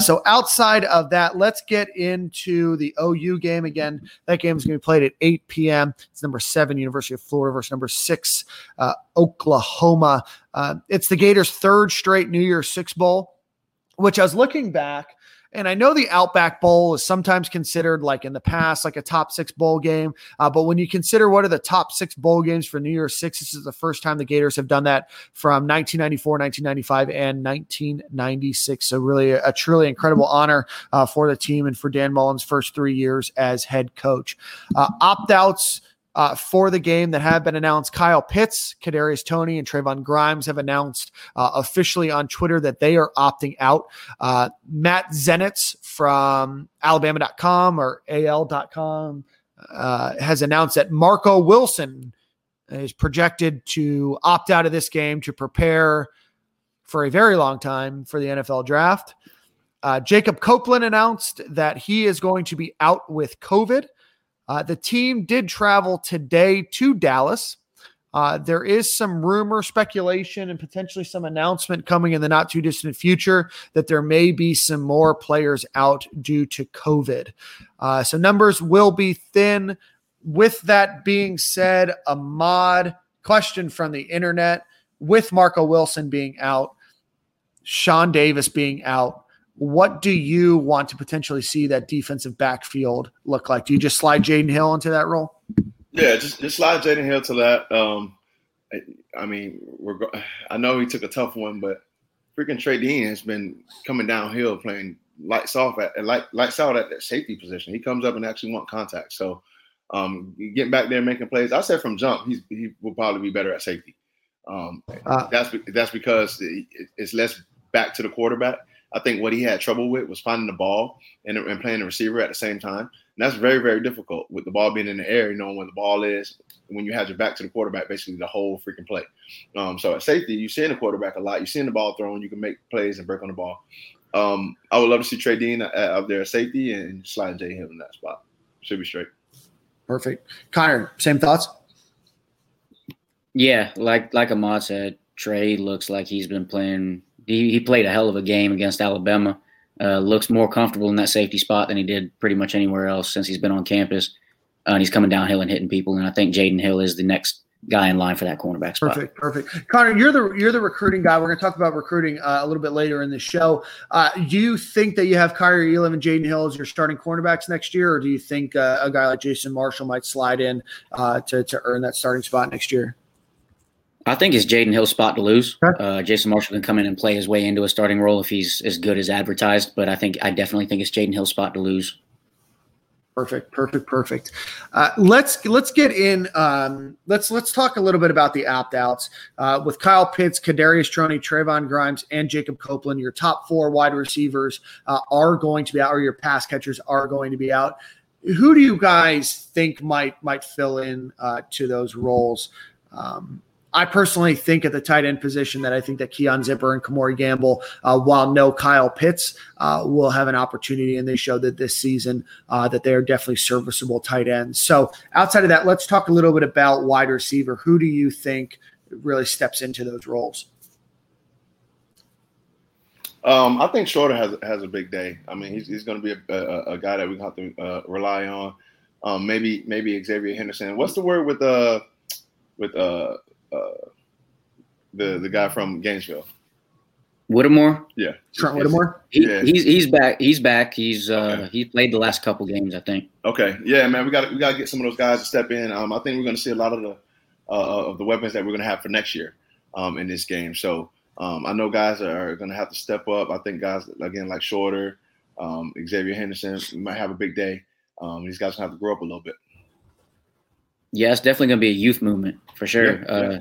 So outside of that, let's get into the OU game again. That game is going to be played at 8 p.m. It's number 7, University of Florida versus number 6, Oklahoma. It's the Gators' third straight New Year's Six Bowl, which I was looking back And I know the Outback Bowl is sometimes considered, like in the past, like a top six bowl game. But when you consider what are the top six bowl games for New Year's Six, this is the first time the Gators have done that from 1994, 1995, and 1996. So really a truly incredible honor for the team and for Dan Mullen's first 3 years as head coach. Opt-outs for the game that have been announced: Kyle Pitts, Kadarius Toney, and Trayvon Grimes have announced officially on Twitter that they are opting out. Matt Zenitz from Alabama.com or AL.com has announced that Marco Wilson is projected to opt out of this game to prepare for a very long time for the NFL draft. Jacob Copeland announced that he is going to be out with COVID. The team did travel today to Dallas. There is some rumor, speculation, and potentially some announcement coming in the not too distant future that there may be some more players out due to COVID. So numbers will be thin. With that being said, Ahmad, question from the internet: with Marco Wilson being out, Sean Davis being out, what do you want to potentially see that defensive backfield look like? Do you just slide Jaden Hill into that role? Yeah, just slide Jaden Hill to that. I know he took a tough one, but freaking Trey Dean has been coming downhill playing lights out at that safety position. He comes up and actually wants contact. So getting back there and making plays, I said from jump, he will probably be better at safety. That's because it's less back to the quarterback. I think what he had trouble with was finding the ball and playing the receiver at the same time. And that's very, very difficult with the ball being in the air, you know, when the ball is, when you have your back to the quarterback, basically the whole freaking play. So at safety, you're seeing the quarterback a lot. You're seeing the ball thrown. You can make plays and break on the ball. I would love to see Trey Dean up there at safety and slide Jay Hill in that spot. Should be straight. Perfect. Connor, same thoughts? Yeah, like Ahmad said, Trey looks like he's been playing – he played a hell of a game against Alabama. Looks more comfortable in that safety spot than he did pretty much anywhere else since he's been on campus. And he's coming downhill and hitting people. And I think Jaden Hill is the next guy in line for that cornerback spot. Perfect. Connor, you're the recruiting guy. We're going to talk about recruiting a little bit later in the show. Do you think that you have Kyrie Elam and Jaden Hill as your starting cornerbacks next year, or do you think a guy like Jason Marshall might slide in to earn that starting spot next year? I think it's Jaden Hill's spot to lose. Jason Marshall can come in and play his way into a starting role if he's as good as advertised, but I definitely think it's Jaden Hill's spot to lose. Perfect. Let's get in. Let's talk a little bit about the opt-outs with Kyle Pitts, Kadarius Toney, Trayvon Grimes, and Jacob Copeland. Your top four wide receivers are going to be out, or your pass catchers are going to be out. Who do you guys think might fill in to those roles? I personally think at the tight end position that Keon Zipper and Kamari Gamble, while no Kyle Pitts, will have an opportunity, and they showed that this season that they are definitely serviceable tight ends. So outside of that, let's talk a little bit about wide receiver. Who do you think really steps into those roles? I think Shorter has a big day. I mean, he's going to be a guy that we have to rely on. Maybe Xavier Henderson. What's the word with the guy from Gainesville, Whittemore? Yeah, Trent Whittemore. He's back. He played the last couple games, I think. Okay, yeah, man, we got to get some of those guys to step in. I think we're going to see a lot of the weapons that we're going to have for next year in this game. So I know guys are going to have to step up. I think guys again like Shorter, Xavier Henderson might have a big day. These guys have to grow up a little bit. Yeah, it's definitely going to be a youth movement for sure. Yeah.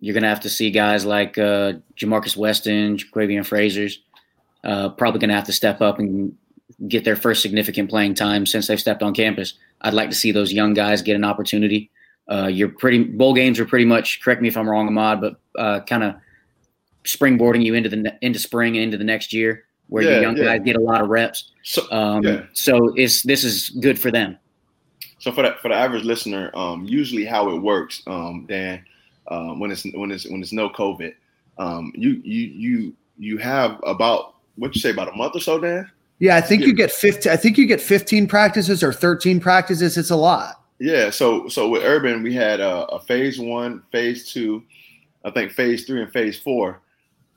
You're going to have to see guys like Jamarcus Weston, Jaquavion Frazier's probably going to have to step up and get their first significant playing time since they've stepped on campus. I'd like to see those young guys get an opportunity. Bowl games are pretty much, correct me if I'm wrong, Ahmad, but kind of springboarding you into spring and into the next year where the young guys get a lot of reps. So this is good for them. So for the average listener, usually how it works, Dan, when it's no COVID, you have about about a month or so, Dan. Yeah, I think you get 15. I think you get 15 practices or 13 practices. It's a lot. Yeah. So with Urban, we had a phase 1, phase 2, I think phase 3 and phase 4,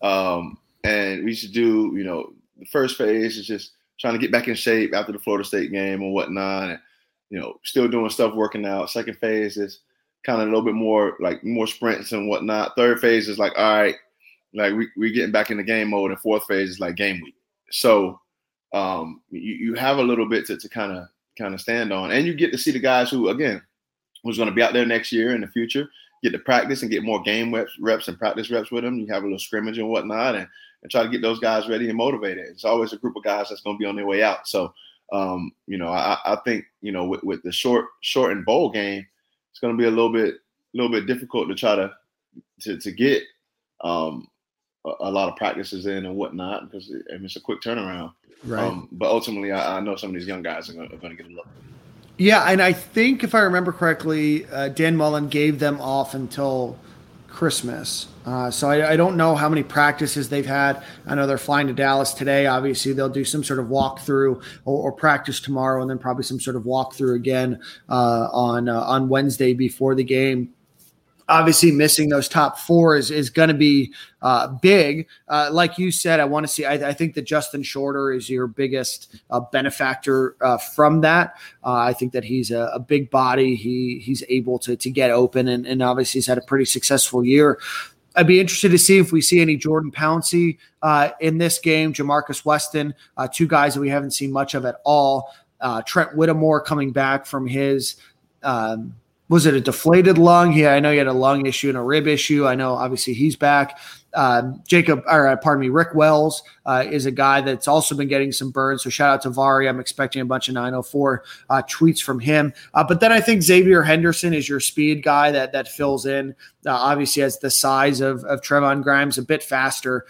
and we should do the first phase is just trying to get back in shape after the Florida State game and whatnot. And, you know, still doing stuff, working out. Second phase is kind of a little bit more like more sprints and whatnot. Third phase is like, all right, like we're getting back in the game mode. And fourth phase is like game week. So you have a little bit to kind of stand on. And you get to see the guys who, again, who's going to be out there next year in the future, get to practice and get more game reps and practice reps with them. You have a little scrimmage and whatnot and try to get those guys ready and motivated. It's always a group of guys that's going to be on their way out. So, you know, I think, you know, with the shortened bowl game, it's going to be a little bit difficult to try to get a lot of practices in and whatnot, because it's a quick turnaround. Right. But ultimately, I know some of these young guys are going to get a look. Yeah, and I think if I remember correctly, Dan Mullen gave them off until Christmas. So I don't know how many practices they've had. I know they're flying to Dallas today. Obviously, they'll do some sort of walkthrough or practice tomorrow, and then probably some sort of walkthrough again on Wednesday before the game. Obviously, missing those top four is going to be big. Like you said, I want to see – I think that Justin Shorter is your biggest benefactor from that. I think that he's a big body. He's able to get open, and obviously he's had a pretty successful year. I'd be interested to see if we see any Jordan Pouncey in this game, Jamarcus Weston, two guys that we haven't seen much of at all. Trent Whittemore coming back from his was it a deflated lung? Yeah, I know he had a lung issue and a rib issue. I know, obviously, he's back. Rick Wells is a guy that's also been getting some burn. So shout out to Vari. I'm expecting a bunch of 904 tweets from him. But then I think Xavier Henderson is your speed guy that fills in. Obviously, has the size of Trayvon Grimes, a bit faster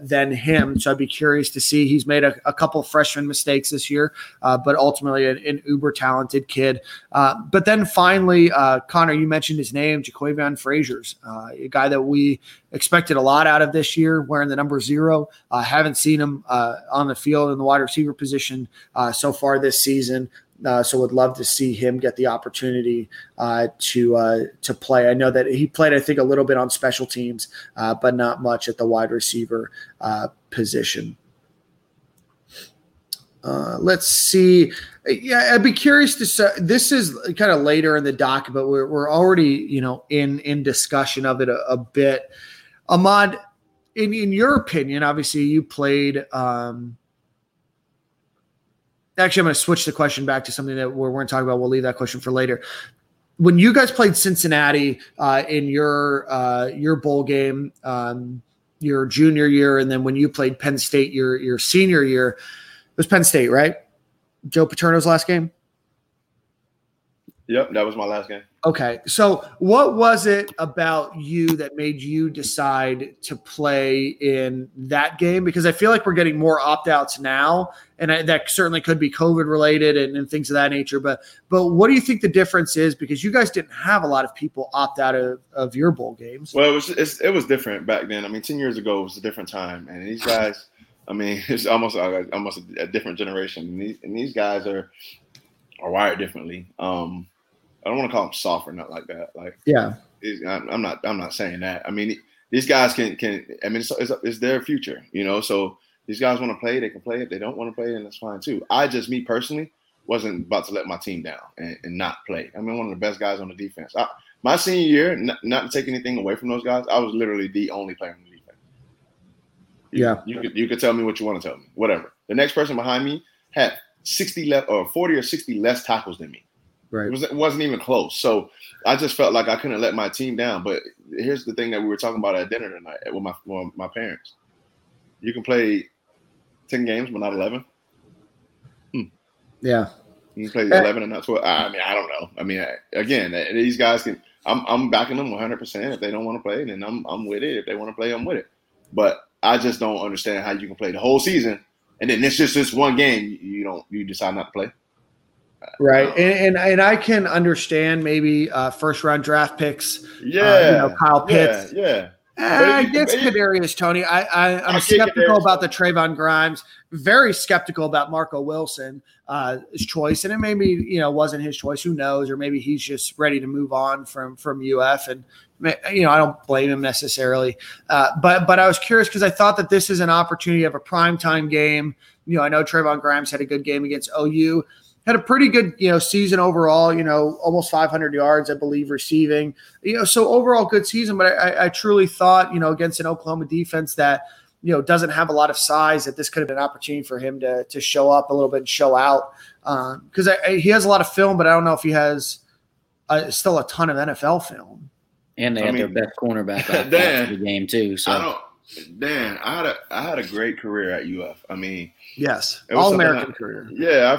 than him. So I'd be curious to see. He's made a couple freshman mistakes this year, but ultimately an uber talented kid. But then finally, Connor, you mentioned his name, Jaquavion Frazier's, a guy that we expected a lot out of this year, wearing the number 0. Haven't seen him on the field in the wide receiver position so far this season. So would love to see him get the opportunity to play. I know that he played, I think, a little bit on special teams, but not much at the wide receiver position. Let's see. Yeah, I'd be curious to say, this is kind of later in the doc, but we're already, you know, in discussion of it a bit. Ahmad, in your opinion, obviously you played actually, I'm going to switch the question back to something that we weren't talking about. We'll leave that question for later. When you guys played Cincinnati in your bowl game, your junior year, and then when you played Penn State your senior year, it was Penn State, right? Joe Paterno's last game? Yep, that was my last game. Okay, so what was it about you that made you decide to play in that game? Because I feel like we're getting more opt-outs now, and that certainly could be COVID-related and things of that nature. But what do you think the difference is? Because you guys didn't have a lot of people opt out of your bowl games. Well, it was different back then. I mean, 10 years ago, it was a different time. And these guys, I mean, it's almost a different generation. And these guys are wired differently. I don't want to call them soft or not like that. Like, yeah, I'm not saying that. I mean, these guys can it's their future, you know? So these guys want to play, they can play. If they don't want to play, then that's fine too. Me personally wasn't about to let my team down and not play. I mean, one of the best guys on the defense. My senior year, not to take anything away from those guys, I was literally the only player on the defense. Yeah. You could tell me what you want to tell me, whatever. The next person behind me had 40 or 60 less tackles than me. Right. It wasn't even close. So I just felt like I couldn't let my team down. But here's the thing that we were talking about at dinner tonight with my parents. You can play 10 games, but not 11. Yeah. You can play 11 and not 12. I mean, I don't know. I mean, again, these guys can – I'm backing them 100%. If they don't want to play, then I'm with it. If they want to play, I'm with it. But I just don't understand how you can play the whole season, and then it's just this one game you decide not to play. Right. And I can understand maybe first round draft picks, Kyle Pitts. Yeah. I guess Kadarius Toney. I'm skeptical about the Trayvon Grimes. Very skeptical about Marco Wilson, his choice, and it maybe wasn't his choice. Who knows? Or maybe he's just ready to move on from UF, and I don't blame him necessarily. But I was curious because I thought that this is an opportunity of a primetime game. I know Trayvon Grimes had a good game against OU. Had a pretty good, season overall, almost 500 yards, I believe, receiving, so overall good season. But I truly thought, against an Oklahoma defense that, doesn't have a lot of size, that this could have been an opportunity for him to show up a little bit and show out. Because he has a lot of film, but I don't know if he has still a ton of NFL film. And they had their best cornerback out of the game too. So. I had a great career at UF. Yes, all-American career. Yeah,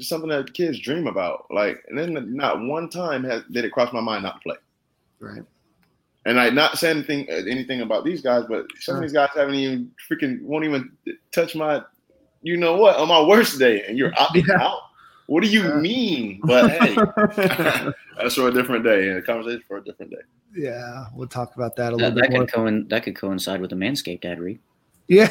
something that kids dream about. And then not one time did it cross my mind not to play. Right. And not saying anything about these guys, but some of these guys haven't even won't even touch my, on my worst day, and you're out. What do you mean? But hey, that's for a different day, and a conversation for a different day. Yeah, we'll talk about that a little bit more. That could coincide with the Manscaped ad read. Yeah,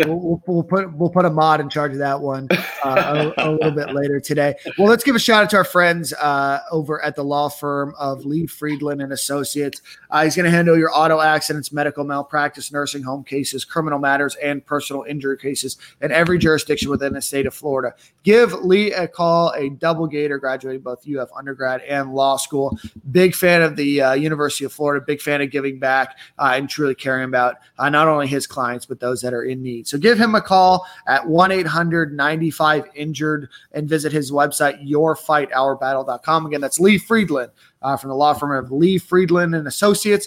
we'll put Ahmad in charge of that one a little bit later today. Well, let's give a shout out to our friends over at the law firm of Lee Friedland and Associates. He's going to handle your auto accidents, medical malpractice, nursing home cases, criminal matters, and personal injury cases in every jurisdiction within the state of Florida. Give Lee a call, a double gator, graduating both UF undergrad and law school. Big fan of the University of Florida. Big fan of giving back and truly caring about. Not only his clients, but those that are in need. So give him a call at 1-800-95-INJURED and visit his website, yourfightourbattle.com. Again, that's Lee Friedland from the law firm of Lee Friedland and Associates,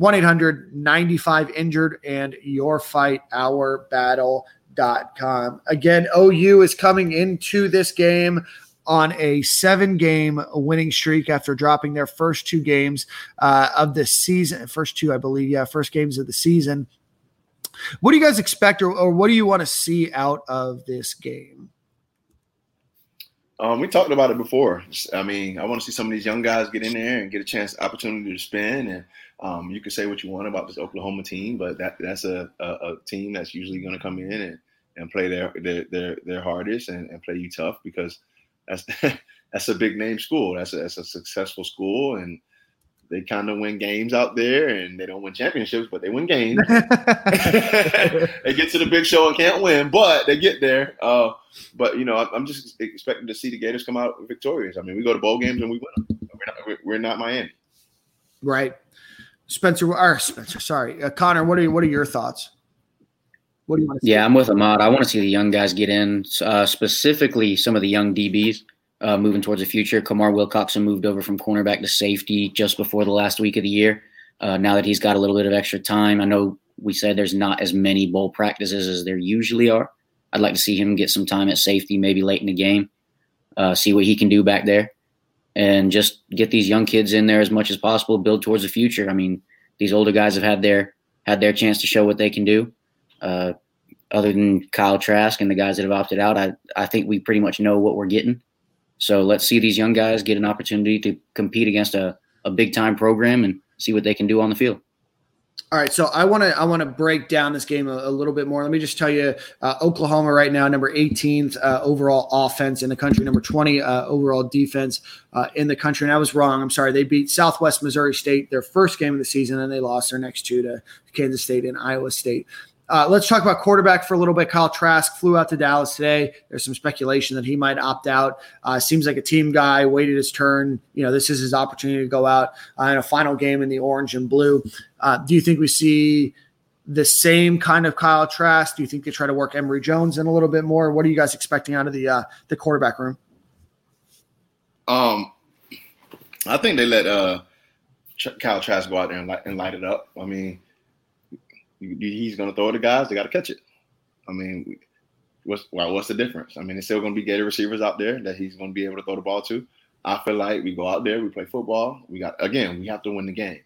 1-800-95-INJURED and yourfightourbattle.com. Again, OU is coming into this game on a 7-game winning streak after dropping their first two games of the season. First games of the season. What do you guys expect or what do you want to see out of this game? We talked about it before. I want to see some of these young guys get in there and get a opportunity to spin. And you can say what you want about this Oklahoma team, but that's a team that's usually going to come in and play their hardest and play you tough because that's a big name school. That's a successful school, and they kind of win games out there. And they don't win championships, but they win games. They get to the big show and can't win, but they get there. But I'm just expecting to see the Gators come out victorious. We go to bowl games and we win them. We're not Miami, right? Connor, what are your thoughts? What do you want to see? Yeah, I'm with Ahmad. I want to see the young guys get in, specifically some of the young DBs moving towards the future. Kamar Wilcoxon moved over from cornerback to safety just before the last week of the year. Now that he's got a little bit of extra time, I know we said there's not as many bowl practices as there usually are. I'd like to see him get some time at safety, maybe late in the game, see what he can do back there, and just get these young kids in there as much as possible, build towards the future. These older guys have had their chance to show what they can do. Other than Kyle Trask and the guys that have opted out, I think we pretty much know what we're getting. So let's see these young guys get an opportunity to compete against a big-time program and see what they can do on the field. All right, so I want to break down this game a little bit more. Let me just tell you, Oklahoma right now, number 18th overall offense in the country, number 20 overall defense in the country. And I was wrong. I'm sorry. They beat Southwest Missouri State their first game of the season, and they lost their next two to Kansas State and Iowa State. Let's talk about quarterback for a little bit. Kyle Trask flew out to Dallas today. There's some speculation that he might opt out. Seems like a team guy, waited his turn. This is his opportunity to go out in a final game in the orange and blue. Do you think we see the same kind of Kyle Trask? Do you think they try to work Emory Jones in a little bit more? What are you guys expecting out of the quarterback room? I think they let Kyle Trask go out there and light it up. He's going to throw it to guys. They got to catch it. What's the difference? It's still going to be Gator receivers out there that he's going to be able to throw the ball to. I feel like we go out there, we play football. We have to win the game.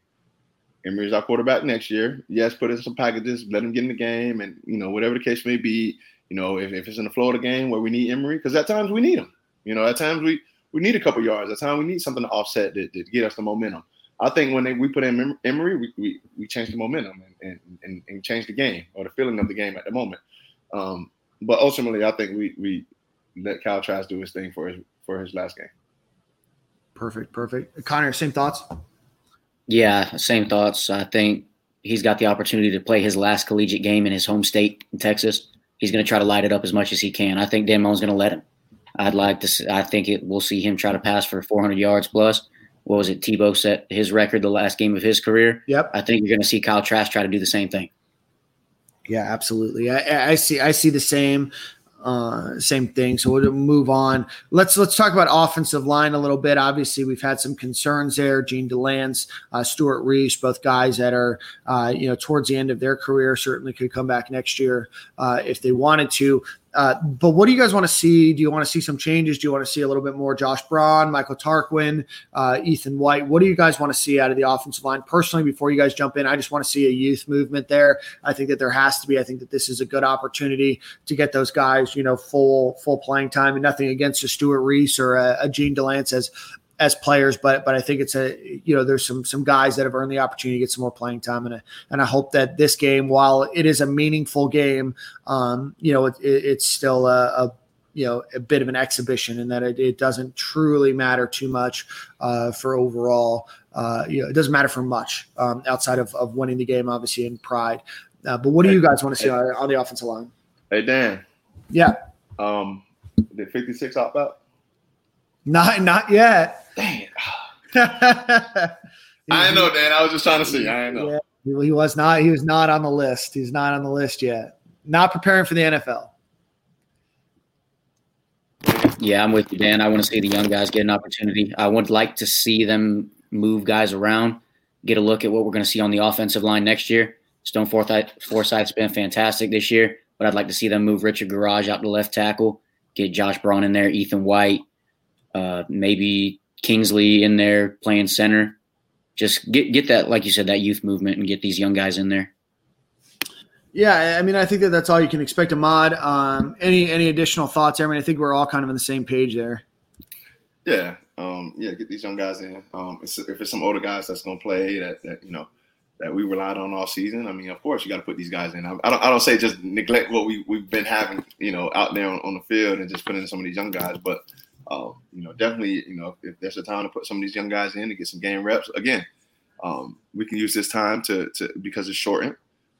Emory's our quarterback next year. Yes, put in some packages, let him get in the game, and whatever the case may be. If it's in the Florida game where we need Emory, because at times we need him. At times we need a couple yards. At times we need something to offset to get us the momentum. I think when we put in Emory, we changed the momentum and changed the game or the feeling of the game at the moment. But ultimately, I think we let Kyle Trask do his thing for his last game. Perfect. Connor, same thoughts? Yeah, same thoughts. I think he's got the opportunity to play his last collegiate game in his home state, in Texas. He's going to try to light it up as much as he can. I think Dan Mullen's going to let him. We'll see him try to pass for 400 yards plus. What was it? Tebow set his record the last game of his career. Yep. I think you're going to see Kyle Trask try to do the same thing. Yeah, absolutely. I see the same thing. So we'll move on. Let's talk about offensive line a little bit. Obviously, we've had some concerns there. Gene DeLance, Stuart Reese, both guys that are towards the end of their career, certainly could come back next year if they wanted to. But what do you guys want to see? Do you want to see some changes? Do you want to see a little bit more Josh Braun, Michael Tarquin, Ethan White? What do you guys want to see out of the offensive line? Personally, before you guys jump in, I just want to see a youth movement there. I think that there has to be. I think that this is a good opportunity to get those guys, full playing time, and nothing against a Stuart Reese or a Gene DeLance as players, but I think it's there's some guys that have earned the opportunity to get some more playing time, and I hope that this game, while it is a meaningful game, it's still a bit of an exhibition, and that it doesn't truly matter too much for overall. It doesn't matter for much outside of winning the game, obviously, in pride. But what do you guys want to see on the offensive line? Hey Dan, yeah, did 56 opt out? Not yet. Dang. I know, Dan. I was just trying to see. I know. Yeah, he was not. He was not on the list. He's not on the list yet. Not preparing for the NFL. Yeah, I'm with you, Dan. I want to see the young guys get an opportunity. I would like to see them move guys around, get a look at what we're going to see on the offensive line next year. Stone Forsythe's been fantastic this year, but I'd like to see them move Richard Garage out to left tackle, get Josh Braun in there, Ethan White. Maybe Kingsley in there playing center. Just get that, like you said, that youth movement and get these young guys in there. Yeah, I mean, I think that's all you can expect, Ahmad. Any additional thoughts? I mean, I think we're all kind of on the same page there. Yeah, get these young guys in. If it's some older guys that's going to play that we relied on all season, I mean, of course you got to put these guys in. I don't say just neglect what we've been having, out there on the field and just put in some of these young guys, but. Definitely, if there's a time to put some of these young guys in to get some game reps, again, we can use this time to because it's shortened.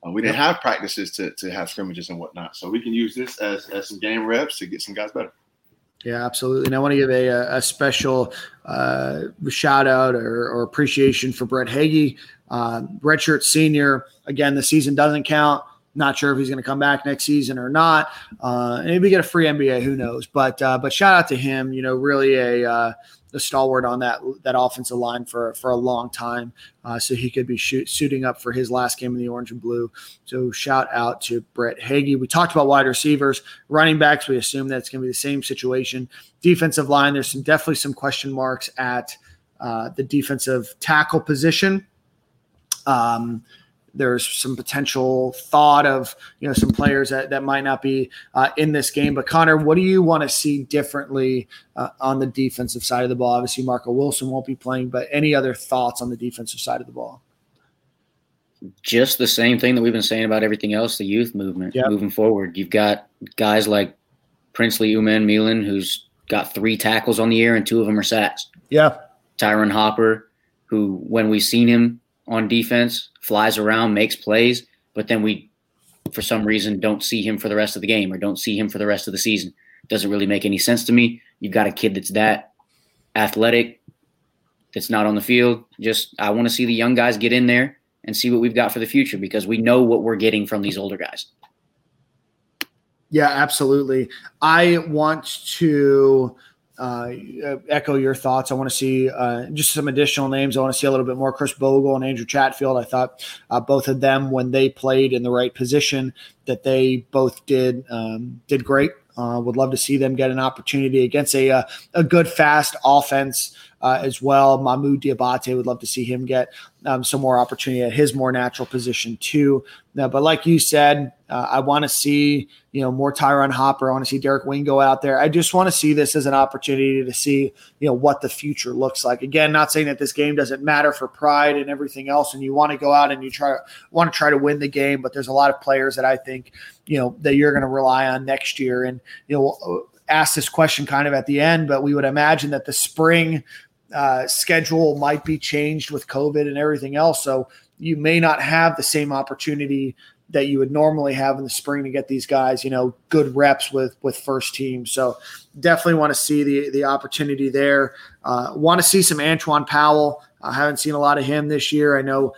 We didn't have practices to have scrimmages and whatnot. So we can use this as some game reps to get some guys better. Yeah, absolutely. And I want to give a special shout out or appreciation for Brett Hagee, redshirt senior. Again, the season doesn't count. Not sure if he's going to come back next season or not. Maybe get a free NBA. Who knows? But shout out to him. Really a stalwart on that offensive line for a long time. So he could be suiting up for his last game in the orange and blue. So shout out to Brett Hagee. We talked about wide receivers, running backs. We assume that's going to be the same situation. Defensive line. There's definitely some question marks at the defensive tackle position. There's some potential thought of, some players that might not be in this game. But, Connor, what do you want to see differently on the defensive side of the ball? Obviously, Marco Wilson won't be playing, but any other thoughts on the defensive side of the ball? Just the same thing that we've been saying about everything else, the youth movement moving forward. You've got guys like Princely Uman-Milan, who's got 3 tackles on the year and 2 of them are sacks. Yeah. Tyron Hopper, who when we've seen him on defense, flies around, makes plays, but then we, for some reason, don't see him for the rest of the game or don't see him for the rest of the season. Doesn't really make any sense to me. You've got a kid that's that athletic, that's not on the field. I want to see the young guys get in there and see what we've got for the future, because we know what we're getting from these older guys. Yeah, absolutely. I want to echo your thoughts. I want to see just some additional names. I want to see a little bit more Chris Bogle and Andrew Chatfield. I thought both of them, when they played in the right position, that they both did great. Would love to see them get an opportunity against a good, fast offense as well. Mahmoud Diabate, would love to see him get some more opportunity at his more natural position too. Now, but like you said, I want to see, more Tyron Hopper. I want to see Derek Wing go out there. I just want to see this as an opportunity to see, what the future looks like. Again, not saying that this game doesn't matter for pride and everything else, and you want to go out and you want to try to win the game, but there's a lot of players that I think, that you're going to rely on next year. And, we'll ask this question kind of at the end, but we would imagine that the spring schedule might be changed with COVID and everything else. So you may not have the same opportunity that you would normally have in the spring to get these guys, good reps with first team. So definitely want to see the opportunity there. Want to see some Antoine Powell. I haven't seen a lot of him this year. I know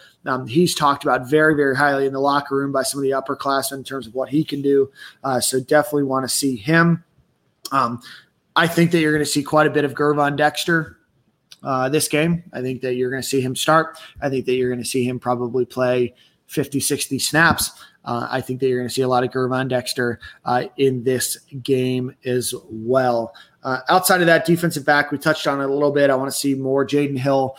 he's talked about very, very highly in the locker room by some of the upperclassmen in terms of what he can do. So definitely want to see him. I think that you're going to see quite a bit of Gervon Dexter this game. I think that you're going to see him start. I think that you're going to see him probably play 50, 60 snaps. I think that you're going to see a lot of Gervon Dexter in this game as well. Outside of that, defensive back, we touched on it a little bit. I want to see more Jaden Hill.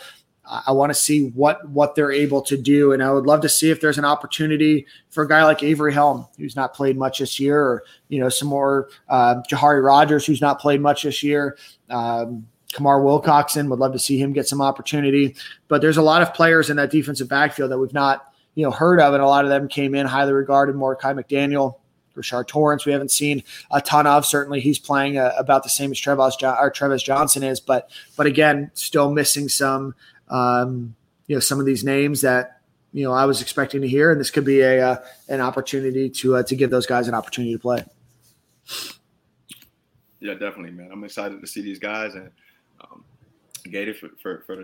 I want to see what they're able to do, and I would love to see if there's an opportunity for a guy like Avery Helm, who's not played much this year, or some more Jahari Rogers, who's not played much this year. Kamar Wilcoxon, would love to see him get some opportunity. But there's a lot of players in that defensive backfield that we've not, heard of, and a lot of them came in highly regarded. Mordecai McDaniel, Rashard Torrence, we haven't seen a ton of. Certainly, he's playing about the same as Trevis Johnson is, but again, still missing some, some of these names that I was expecting to hear, and this could be an opportunity to give those guys an opportunity to play. Yeah, definitely, man. I'm excited to see these guys and. Gated for the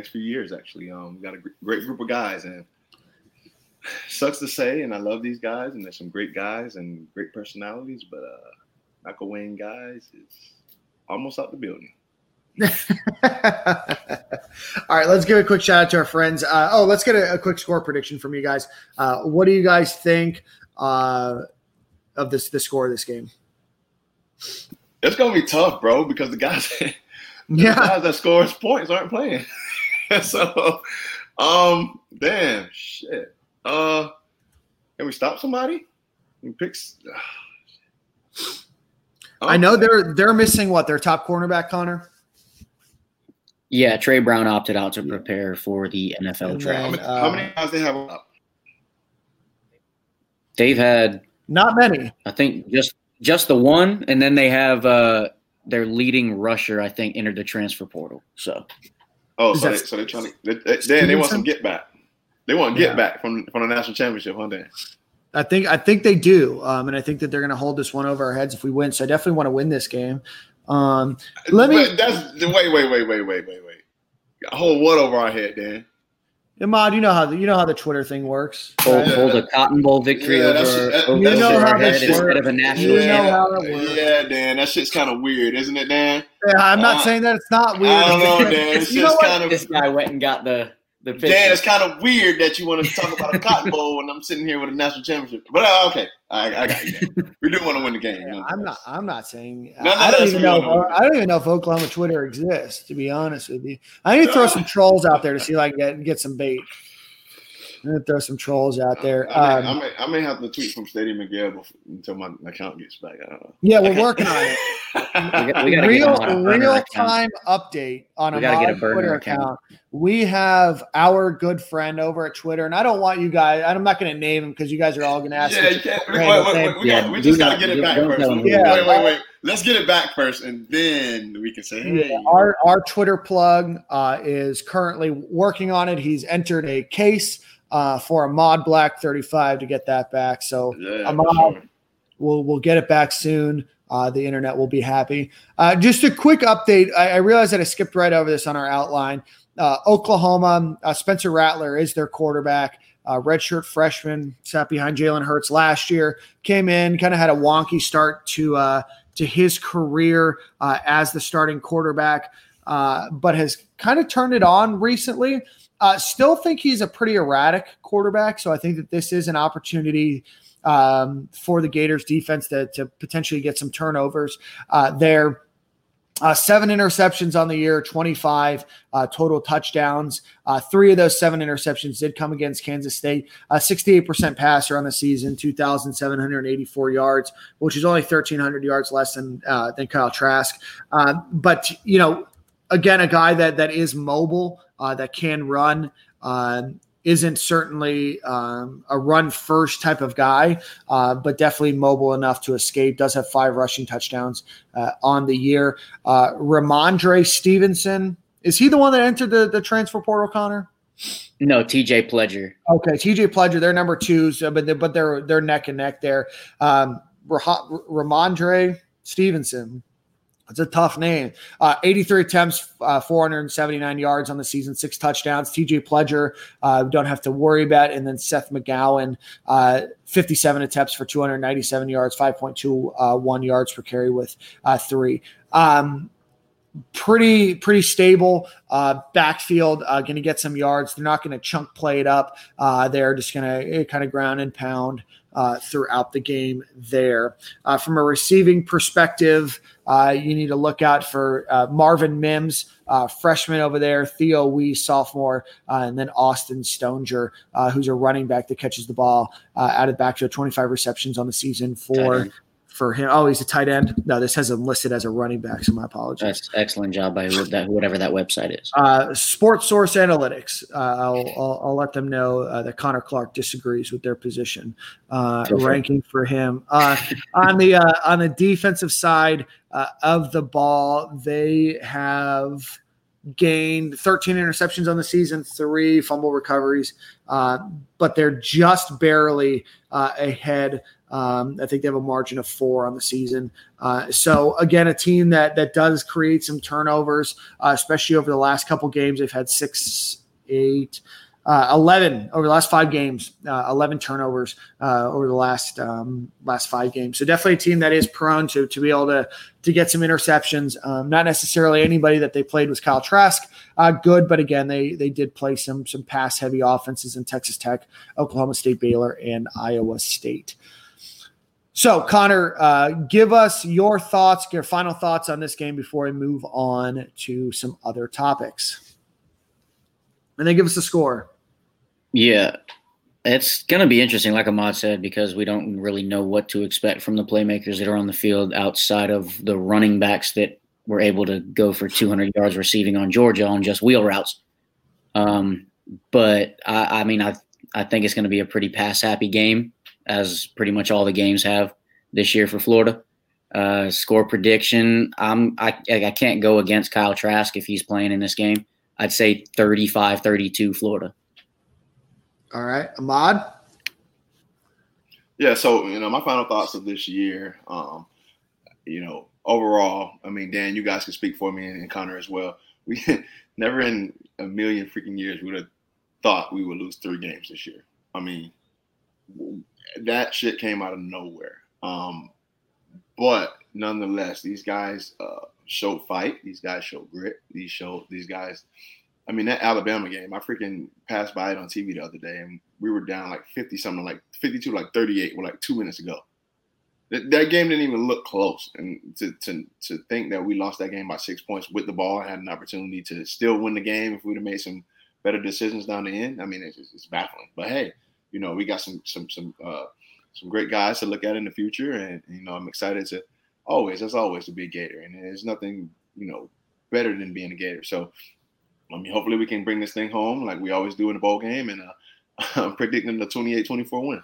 next few years, actually. We got a great group of guys, and sucks to say, and I love these guys, and there's some great guys and great personalities, but Michael Wayne, guys, is almost out the building. All right, let's give a quick shout out to our friends. Let's get a quick score prediction from you guys. What do you guys think of the score of this game? It's gonna be tough, bro, because the guys. Yeah. The guys that scores points aren't playing. So, damn, shit. Can we stop somebody? And picks. I know they're missing their top cornerback, Connor? Yeah, Trey Brown opted out to prepare for the NFL draft. How many guys they have up? They've had not many. I think just the one, and then they have their leading rusher, I think, entered the transfer portal. So, so they're trying to. They want some get back. They want get back from the national championship, huh, Dan? I think they do, and I think that they're going to hold this one over our heads if we win. So I definitely want to win this game. Wait. Hold what over our head, Dan? Ahmad, you know how the Twitter thing works. Right? Hold a Cotton Bowl victory over our head instead of a national championship. Yeah, Dan, that shit's kind of weird, isn't it, Dan? Yeah, I'm not saying that it's not weird. I don't know, Dan. It's just kind of this guy went and got the picture. Dan, it's kind of weird that you want to talk about a Cotton Bowl and I'm sitting here with a national championship. But okay, I got you, Dan. We do want to win the game. Yeah, I'm not saying. I don't even know if Oklahoma Twitter exists. To be honest with you, I need to throw some trolls out there to see if I can get some bait. I'm gonna throw some trolls out there. I may have to tweet from Stadium and Gale until my account gets back. I don't know. Yeah, we're working on it. we gotta real-time update on Ahmad's Twitter account. We have our good friend over at Twitter, and I don't want you guys. I'm not going to name him because you guys are all going to ask. Yeah, you can't. We just got to get it back first. Yeah. Wait. Let's get it back first, and then we can say, hey. Yeah, our Twitter plug is currently working on it. He's entered a case for Ahmad Black 35 to get that back. So yeah, Ahmad, we'll get it back soon. The internet will be happy. Just a quick update. I realized that I skipped right over this on our outline. Oklahoma, Spencer Rattler is their quarterback. Redshirt freshman, sat behind Jalen Hurts last year, came in, kind of had a wonky start to his career as the starting quarterback, but has kind of turned it on recently. Still think he's a pretty erratic quarterback, so I think that this is an opportunity for the Gators defense to potentially get some turnovers there. Seven interceptions on the year, 25 total touchdowns. Three of those seven interceptions did come against Kansas State. 68% passer on the season, 2,784 yards, which is only 1,300 yards less than Kyle Trask. But, you know, again, a guy that is mobile, that can run, isn't certainly a run-first type of guy, but definitely mobile enough to escape. Does have five rushing touchdowns on the year. Ramondre Stevenson, is he the one that entered the transfer portal, Connor? No, TJ Pledger. Okay, TJ Pledger. They're number twos, but they're neck and neck there. Ramondre Stevenson. It's a tough name. 83 attempts, 479 yards on the season, 6 touchdowns. TJ Pledger, don't have to worry about. And then Seth McGowan, 57 attempts for 297 yards, 5.21 yards per carry with 3. Pretty stable backfield, going to get some yards. They're not going to chunk play it up. They're just going to kind of ground and pound throughout the game there. From a receiving perspective, you need to look out for Marvin Mims, freshman over there, Theo Wee, sophomore, and then Austin Stoninger, who's a running back that catches the ball out of the backfield, 25 receptions on the season for him. Oh, he's a tight end. No, this has him listed as a running back, so my apologies. That's excellent job by whatever that website is. Sports Source Analytics. I'll let them know that Connor Clark disagrees with their position ranking for him. On the defensive side of the ball, they have gained 13 interceptions on the season, 3 fumble recoveries, but they're just barely ahead. I think they have a margin of 4 on the season. So again, a team that does create some turnovers, especially over the last couple games. They've had 11 over the last 5 games, 11 turnovers over the last 5 games. So definitely a team that is prone to be able to get some interceptions. Not necessarily anybody that they played was Kyle Trask good, but again, they did play some pass heavy offenses in Texas Tech, Oklahoma State, Baylor, and Iowa State. So, Connor, give us your final thoughts on this game before we move on to some other topics. And then give us the score. Yeah, it's going to be interesting, like Ahmad said, because we don't really know what to expect from the playmakers that are on the field outside of the running backs that were able to go for 200 yards receiving on Georgia on just wheel routes. But, I think it's going to be a pretty pass-happy game, as pretty much all the games have this year for Florida. Score prediction, I can't go against Kyle Trask if he's playing in this game. I'd say 35-32 Florida. All right. Ahmad? Yeah, so, my final thoughts of this year, overall, Dan, you guys can speak for me and Connor as well. We never in a million freaking years would have thought we would lose 3 games this year. That shit came out of nowhere. But nonetheless, these guys showed fight. These guys showed grit. These guys. That Alabama game, I freaking passed by it on TV the other day, and we were down like 50-something, like 52, like 38 with like 2 minutes to go. That game didn't even look close. And to think that we lost that game by 6 points with the ball and had an opportunity to still win the game if we'd have made some better decisions down the end, it's baffling. But hey, we got some great guys to look at in the future, and I'm excited to be a Gator, and there's nothing better than being a Gator. So hopefully we can bring this thing home like we always do in the bowl game, and I'm predicting the 28-24 win.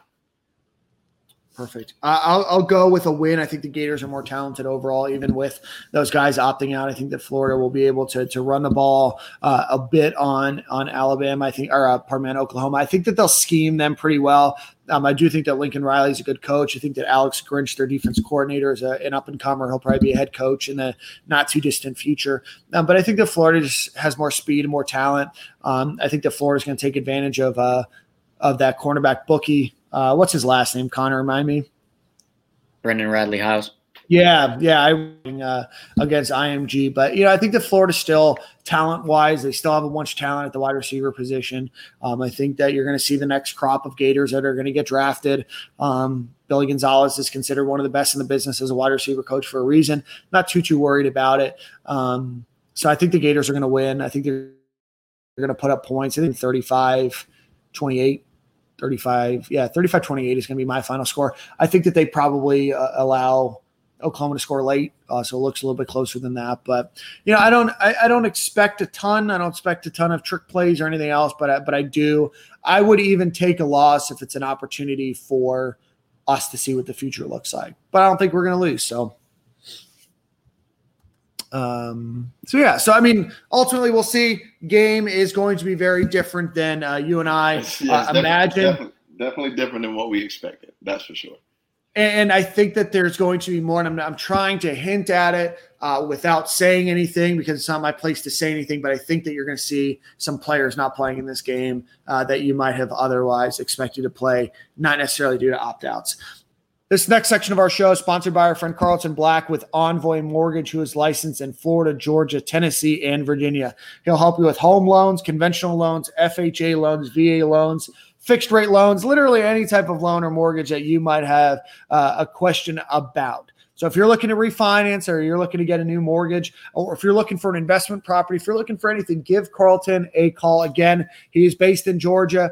Perfect. I'll go with a win. I think the Gators are more talented overall, even with those guys opting out. I think that Florida will be able to run the ball a bit on Alabama. I think, on Oklahoma. I think that they'll scheme them pretty well. I do think that Lincoln Riley is a good coach. I think that Alex Grinch, their defense coordinator, is an up-and-comer. He'll probably be a head coach in the not-too-distant future. But I think that Florida just has more speed and more talent. I think that Florida is going to take advantage of that cornerback, Bookie. What's his last name, Connor? Remind me. Brendan Radley-Hiles. Yeah, against IMG. But, I think that Florida still, talent-wise, they still have a bunch of talent at the wide receiver position. I think that you're going to see the next crop of Gators that are going to get drafted. Billy Gonzalez is considered one of the best in the business as a wide receiver coach for a reason. Not too worried about it. So I think the Gators are going to win. I think they're going to put up points. I think 35-28 is going to be my final score. I think that they probably allow Oklahoma to score late, so it looks a little bit closer than that. But I don't expect a ton. I don't expect a ton of trick plays or anything else. But I do. I would even take a loss if it's an opportunity for us to see what the future looks like. But I don't think we're going to lose. So I mean, ultimately we'll see. Game is going to be very different than you and I imagine. Definitely different than what we expected. That's for sure. And I think that there's going to be more, and I'm trying to hint at it without saying anything because it's not my place to say anything, but I think that you're going to see some players not playing in this game that you might have otherwise expected to play, not necessarily due to opt-outs. This next section of our show is sponsored by our friend Carlton Black with Envoy Mortgage, who is licensed in Florida, Georgia, Tennessee, and Virginia. He'll help you with home loans, conventional loans, FHA loans, VA loans, fixed rate loans, literally any type of loan or mortgage that you might have a question about. So if you're looking to refinance or you're looking to get a new mortgage, or if you're looking for an investment property, if you're looking for anything, give Carlton a call. Again, he is based in Georgia,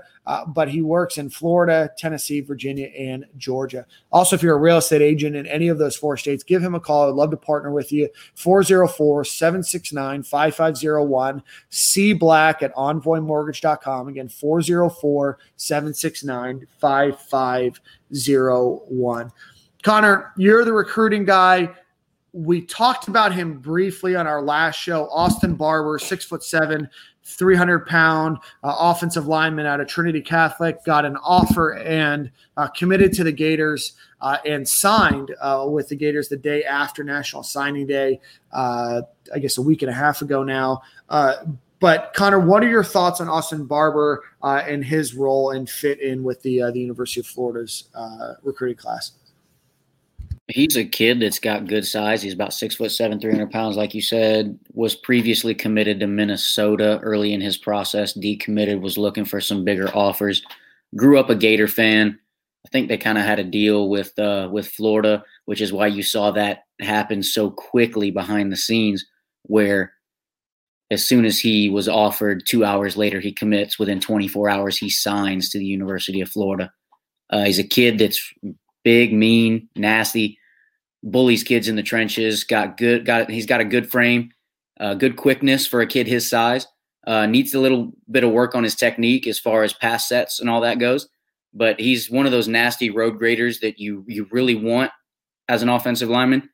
but he works in Florida, Tennessee, Virginia, and Georgia. Also, if you're a real estate agent in any of those four states, give him a call. I'd love to partner with you. 404-769-5501. C Black at envoymortgage.com. Again, 404-769-5501. Connor, you're the recruiting guy. We talked about him briefly on our last show. Austin Barber, 6'7", 300-pound offensive lineman out of Trinity Catholic, got an offer and committed to the Gators and signed with the Gators the day after National Signing Day, I guess a week and a half ago now. But, Connor, what are your thoughts on Austin Barber and his role and fit in with the University of Florida's recruiting class? He's a kid that's got good size. He's about 6'7", 300 pounds, like you said, was previously committed to Minnesota early in his process, decommitted, was looking for some bigger offers, grew up a Gator fan. I think they kind of had a deal with Florida, which is why you saw that happen so quickly behind the scenes, where as soon as he was offered, 2 hours later he commits. Within 24 hours, he signs to the University of Florida. He's a kid that's big, mean, nasty, bullies kids in the trenches. He's got a good frame, good quickness for a kid his size. Needs a little bit of work on his technique as far as pass sets and all that goes. But he's one of those nasty road graders that you really want as an offensive lineman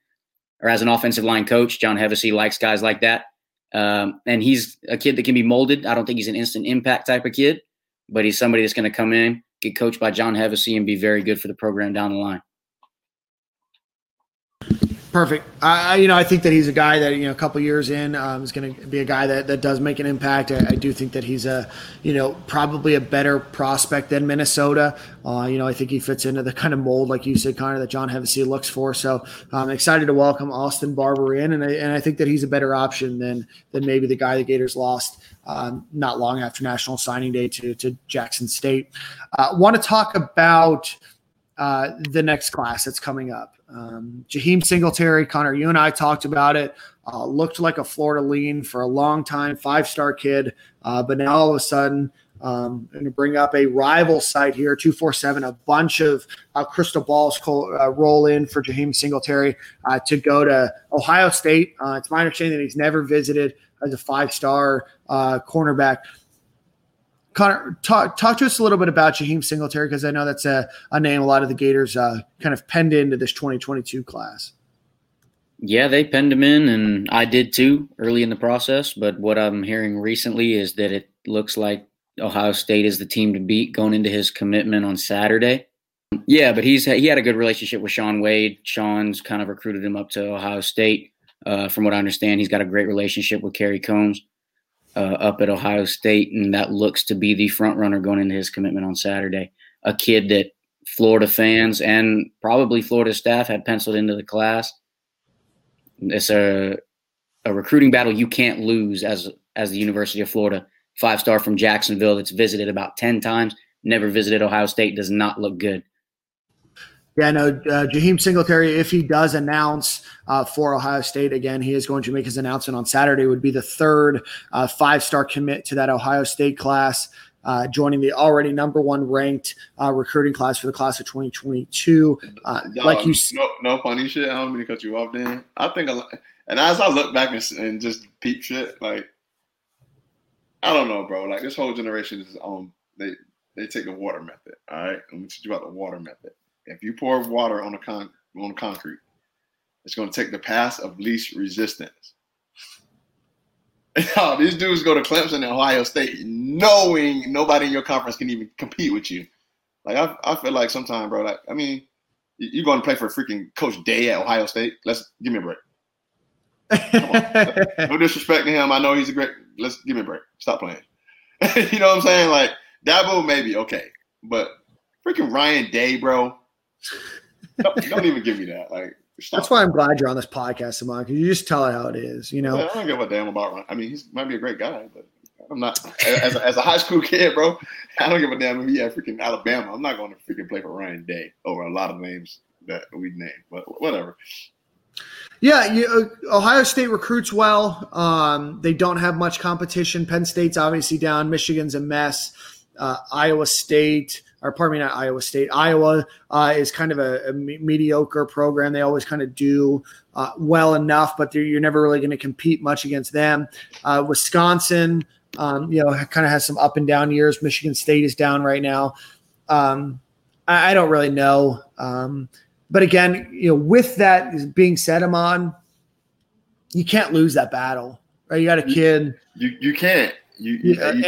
or as an offensive line coach. John Hevesy likes guys like that. And he's a kid that can be molded. I don't think he's an instant impact type of kid, but he's somebody that's going to come in, get coached by John Hevesy, and be very good for the program down the line. Perfect. I think that he's a guy that, a couple years in is going to be a guy that does make an impact. I do think that he's probably a better prospect than Minnesota. I think he fits into the kind of mold, like you said, Connor, that John Hevesy looks for. So I'm excited to welcome Austin Barber in, and I think that he's a better option than maybe the guy the Gators lost not long after National Signing Day to Jackson State. Want to talk about the next class that's coming up. Jaheim Singletary, Connor, you and I talked about it, looked like a Florida lean for a long time, five-star kid, but now all of a sudden I'm going to bring up a rival site here, 247, a bunch of crystal balls roll in for Jaheim Singletary to go to Ohio State. It's my understanding that he's never visited as a five-star cornerback. Connor, talk to us a little bit about Jaheim Singletary, because I know that's a name a lot of the Gators kind of penned into this 2022 class. Yeah, they penned him in, and I did too early in the process. But what I'm hearing recently is that it looks like Ohio State is the team to beat going into his commitment on Saturday. Yeah, but he had a good relationship with Sean Wade. Sean's kind of recruited him up to Ohio State. From what I understand, he's got a great relationship with Kerry Combs up at Ohio State, and that looks to be the front runner going into his commitment on Saturday. A kid that Florida fans and probably Florida staff had penciled into the class. It's a recruiting battle you can't lose as the University of Florida. Five-star from Jacksonville that's visited about 10 times, never visited Ohio State, does not look good. Yeah, no, Jaheim Singletary, if he does announce for Ohio State again, he is going to make his announcement on Saturday, would be the third five-star commit to that Ohio State class, joining the already number one ranked recruiting class for the class of 2022. Like you, no funny shit. I don't mean to cut you off, Dan. I think, and as I look back and just peep shit, like, I don't know, bro. Like, this whole generation is they take the water method. All right, let me teach you about the water method. If you pour water on the concrete, it's going to take the path of least resistance. Yo, these dudes go to Clemson and Ohio State knowing nobody in your conference can even compete with you. Like, I feel like sometimes, bro, like, I mean, you're going to play for freaking Coach Day at Ohio State. Let's give me a break. Come on. No disrespect to him. I know he's a great – let's give me a break. Stop playing. You know what I'm saying? Like, Dabo maybe, okay. But freaking Ryan Day, bro, don't even give me that. Like, stop. That's why I'm glad you're on this podcast, Ahmad, because you just tell it how it is, you know? Yeah, I don't give a damn about Ryan. I mean, he might be a great guy, but I'm not – as a high school kid, bro, I don't give a damn if he had freaking Alabama. I'm not going to freaking play for Ryan Day over a lot of names that we named, but whatever. Yeah, Ohio State recruits well. They don't have much competition. Penn State's obviously down. Michigan's a mess. Iowa is kind of a mediocre program. They always kind of do well enough, but you're never really going to compete much against them. Wisconsin, kind of has some up and down years. Michigan State is down right now. I don't really know. But again, with that being said, Ahmad, you can't lose that battle, right? You got a kid. You can't.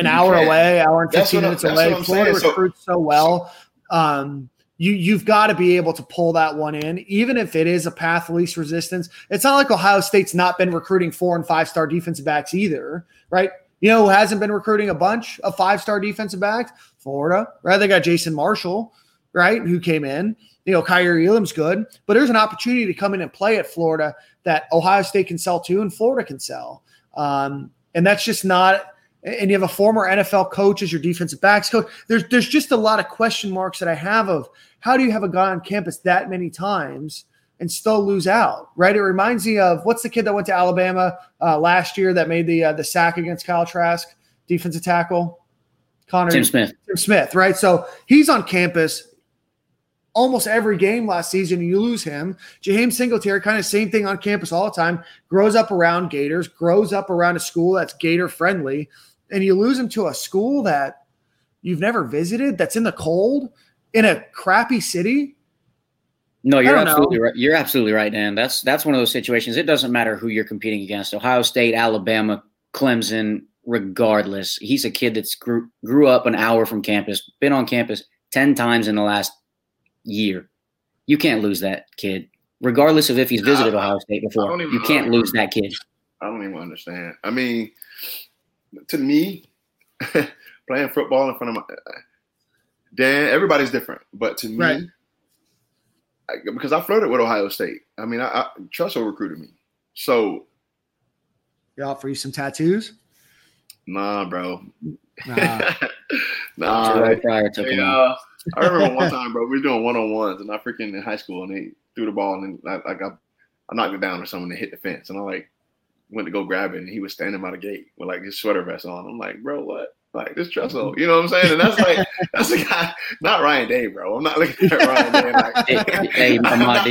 Hour and 15 minutes away. Florida recruits so well. You've got to be able to pull that one in, even if it is a path of least resistance. It's not like Ohio State's not been recruiting 4- and 5-star defensive backs either, right? You know who hasn't been recruiting a bunch of 5-star defensive backs? Florida, right? They got Jason Marshall, right, who came in. Kyrie Elam's good, but there's an opportunity to come in and play at Florida that Ohio State can sell to and Florida can sell. And that's just not – and you have a former NFL coach as your defensive backs coach. There's just a lot of question marks that I have of how do you have a guy on campus that many times and still lose out, right? It reminds me of – what's the kid that went to Alabama last year that made the sack against Kyle Trask, defensive tackle? Tim Smith, right? So he's on campus – almost every game last season, you lose him. Jaheim Singletary, kind of same thing on campus all the time, grows up around Gators, grows up around a school that's Gator friendly, and you lose him to a school that you've never visited, that's in the cold, in a crappy city. No, you're absolutely right. You're absolutely right, Dan. That's one of those situations. It doesn't matter who you're competing against, Ohio State, Alabama, Clemson, regardless. He's a kid that's grew up an hour from campus, been on campus 10 times in the last year. You can't lose that kid, regardless of if he's visited Ohio State before. You can't lose that kid. I don't even understand. I mean, to me, playing football in front of Dan, everybody's different. But to me, right. Because I flirted with Ohio State. I mean, I Trussell recruited me. So. They offer you some tattoos? Nah, bro. I remember one time, bro, we were doing one-on-ones, and I freaking in high school, and they threw the ball, and then I knocked it down or something and hit the fence, and I went to go grab it, and he was standing by the gate with his sweater vest on. I'm like, bro, what? This Trussell, you know what I'm saying? And that's that's a guy, not Ryan Day, bro. I'm not looking at Ryan Day. I'm not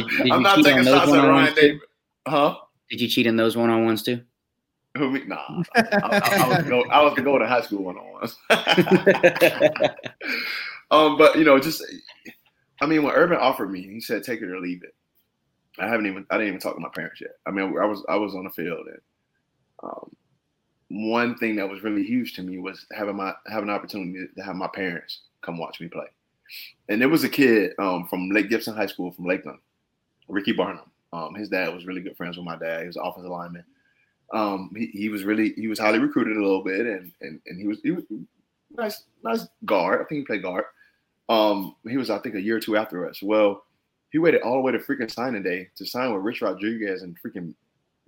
taking shots at Ryan Day. Huh? Did you cheat in those one-on-ones too? Who me? Nah, I was going to go to high school one-on-ones. But when Urban offered me, he said, "Take it or leave it." I didn't even talk to my parents yet. I mean, I was on the field, and one thing that was really huge to me was having an opportunity to have my parents come watch me play. And there was a kid from Lake Gibson High School from Lakeland, Ricky Barnum. His dad was really good friends with my dad. He was an offensive lineman. He was highly recruited a little bit, and he was nice guard. I think he played guard. He was, I think, a year or two after us. Well, he waited all the way to freaking signing day to sign with Rich Rodriguez and freaking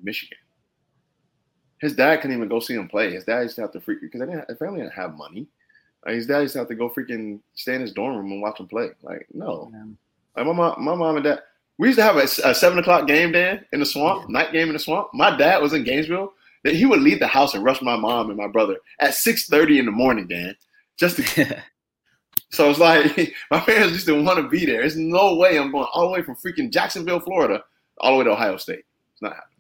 Michigan. His dad couldn't even go see him play. His dad used to have to freaking, because the family didn't have money. Like, his dad used to have to go freaking stay in his dorm room and watch him play. Like, no. Yeah. Like, my mom and dad, we used to have a 7 o'clock game, Dan, in the swamp, night game in the swamp. My dad was in Gainesville. He would leave the house and rush my mom and my brother at 6:30 in the morning, Dan, just to So it's like, my parents just didn't want to be there. There's no way I'm going all the way from freaking Jacksonville, Florida, all the way to Ohio State. It's not happening.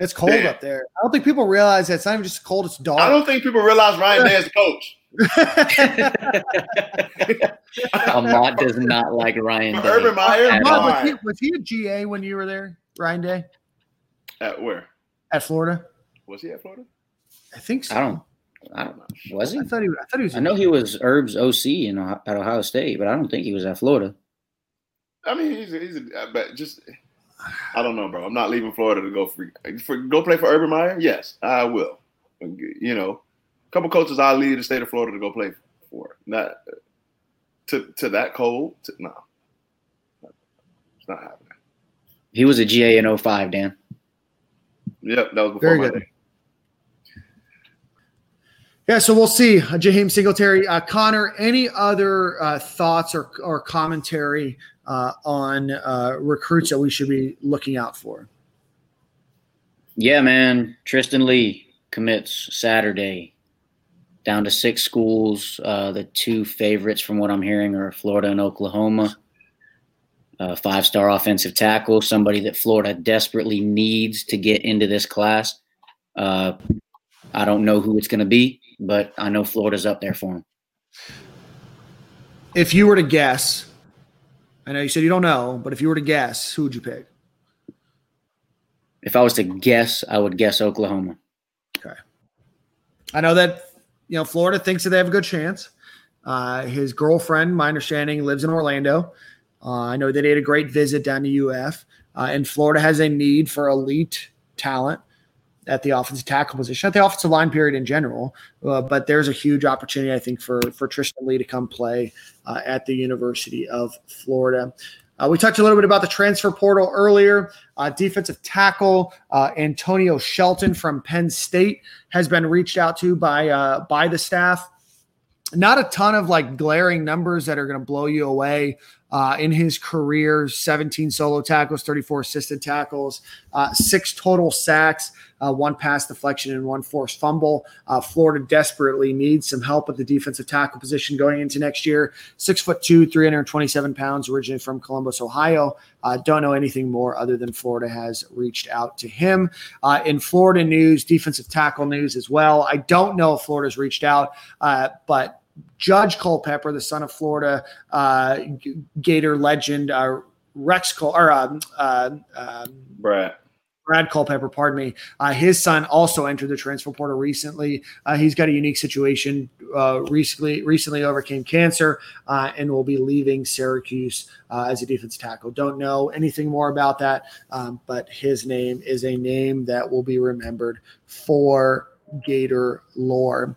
It's cold up there. I don't think people realize that it's not even just cold, it's dark. I don't think people realize Ryan Day is the coach. Ahmad does not like Ryan Day. Urban Meyer. Ahmad, was he a GA when you were there, Ryan Day? At where? At Florida. Was he at Florida? I think so. I don't know. Was he? I thought he was. I know he was Herb's OC at Ohio State, but I don't think he was at Florida. I mean, I don't know, bro. I'm not leaving Florida to go play for Urban Meyer. Yes, I will. You know, a couple coaches I leave the state of Florida to go play for. Not to that cold. No, it's not happening. He was a GA in 2005, Dan. Yep, that was before my day. Yeah, so we'll see. Jaheim Singletary. Connor, any other thoughts or commentary on recruits that we should be looking out for? Yeah, man. Tristan Lee commits Saturday down to 6 schools. The 2 favorites from what I'm hearing are Florida and Oklahoma. 5-star offensive tackle, somebody that Florida desperately needs to get into this class. I don't know who it's going to be, but I know Florida's up there for him. If you were to guess, I know you said you don't know, but if you were to guess, who would you pick? If I was to guess, I would guess Oklahoma. Okay. I know that, you know, Florida thinks that they have a good chance. His girlfriend, my understanding, lives in Orlando. I know they did a great visit down to UF, and Florida has a need for elite talent at the offensive tackle position, at the offensive line period in general. But there's a huge opportunity, I think, for Tristan Lee to come play at the University of Florida. We talked a little bit about the transfer portal earlier. Defensive tackle Antonio Shelton from Penn State has been reached out to by the staff. Not a ton of like glaring numbers that are going to blow you away. In his career, 17 solo tackles, 34 assisted tackles, 6 total sacks, 1 pass deflection, and 1 forced fumble. Florida desperately needs some help at the defensive tackle position going into next year. 6'2", 327 pounds, originally from Columbus, Ohio. Don't know anything more other than Florida has reached out to him. In Florida news, defensive tackle news as well. I don't know if Florida's reached out, but Judge Culpepper, the son of Florida Gator legend Brad Culpepper, pardon me. His son also entered the transfer portal recently. He's got a unique situation. Recently overcame cancer and will be leaving Syracuse as a defensive tackle. Don't know anything more about that, but his name is a name that will be remembered for Gator lore.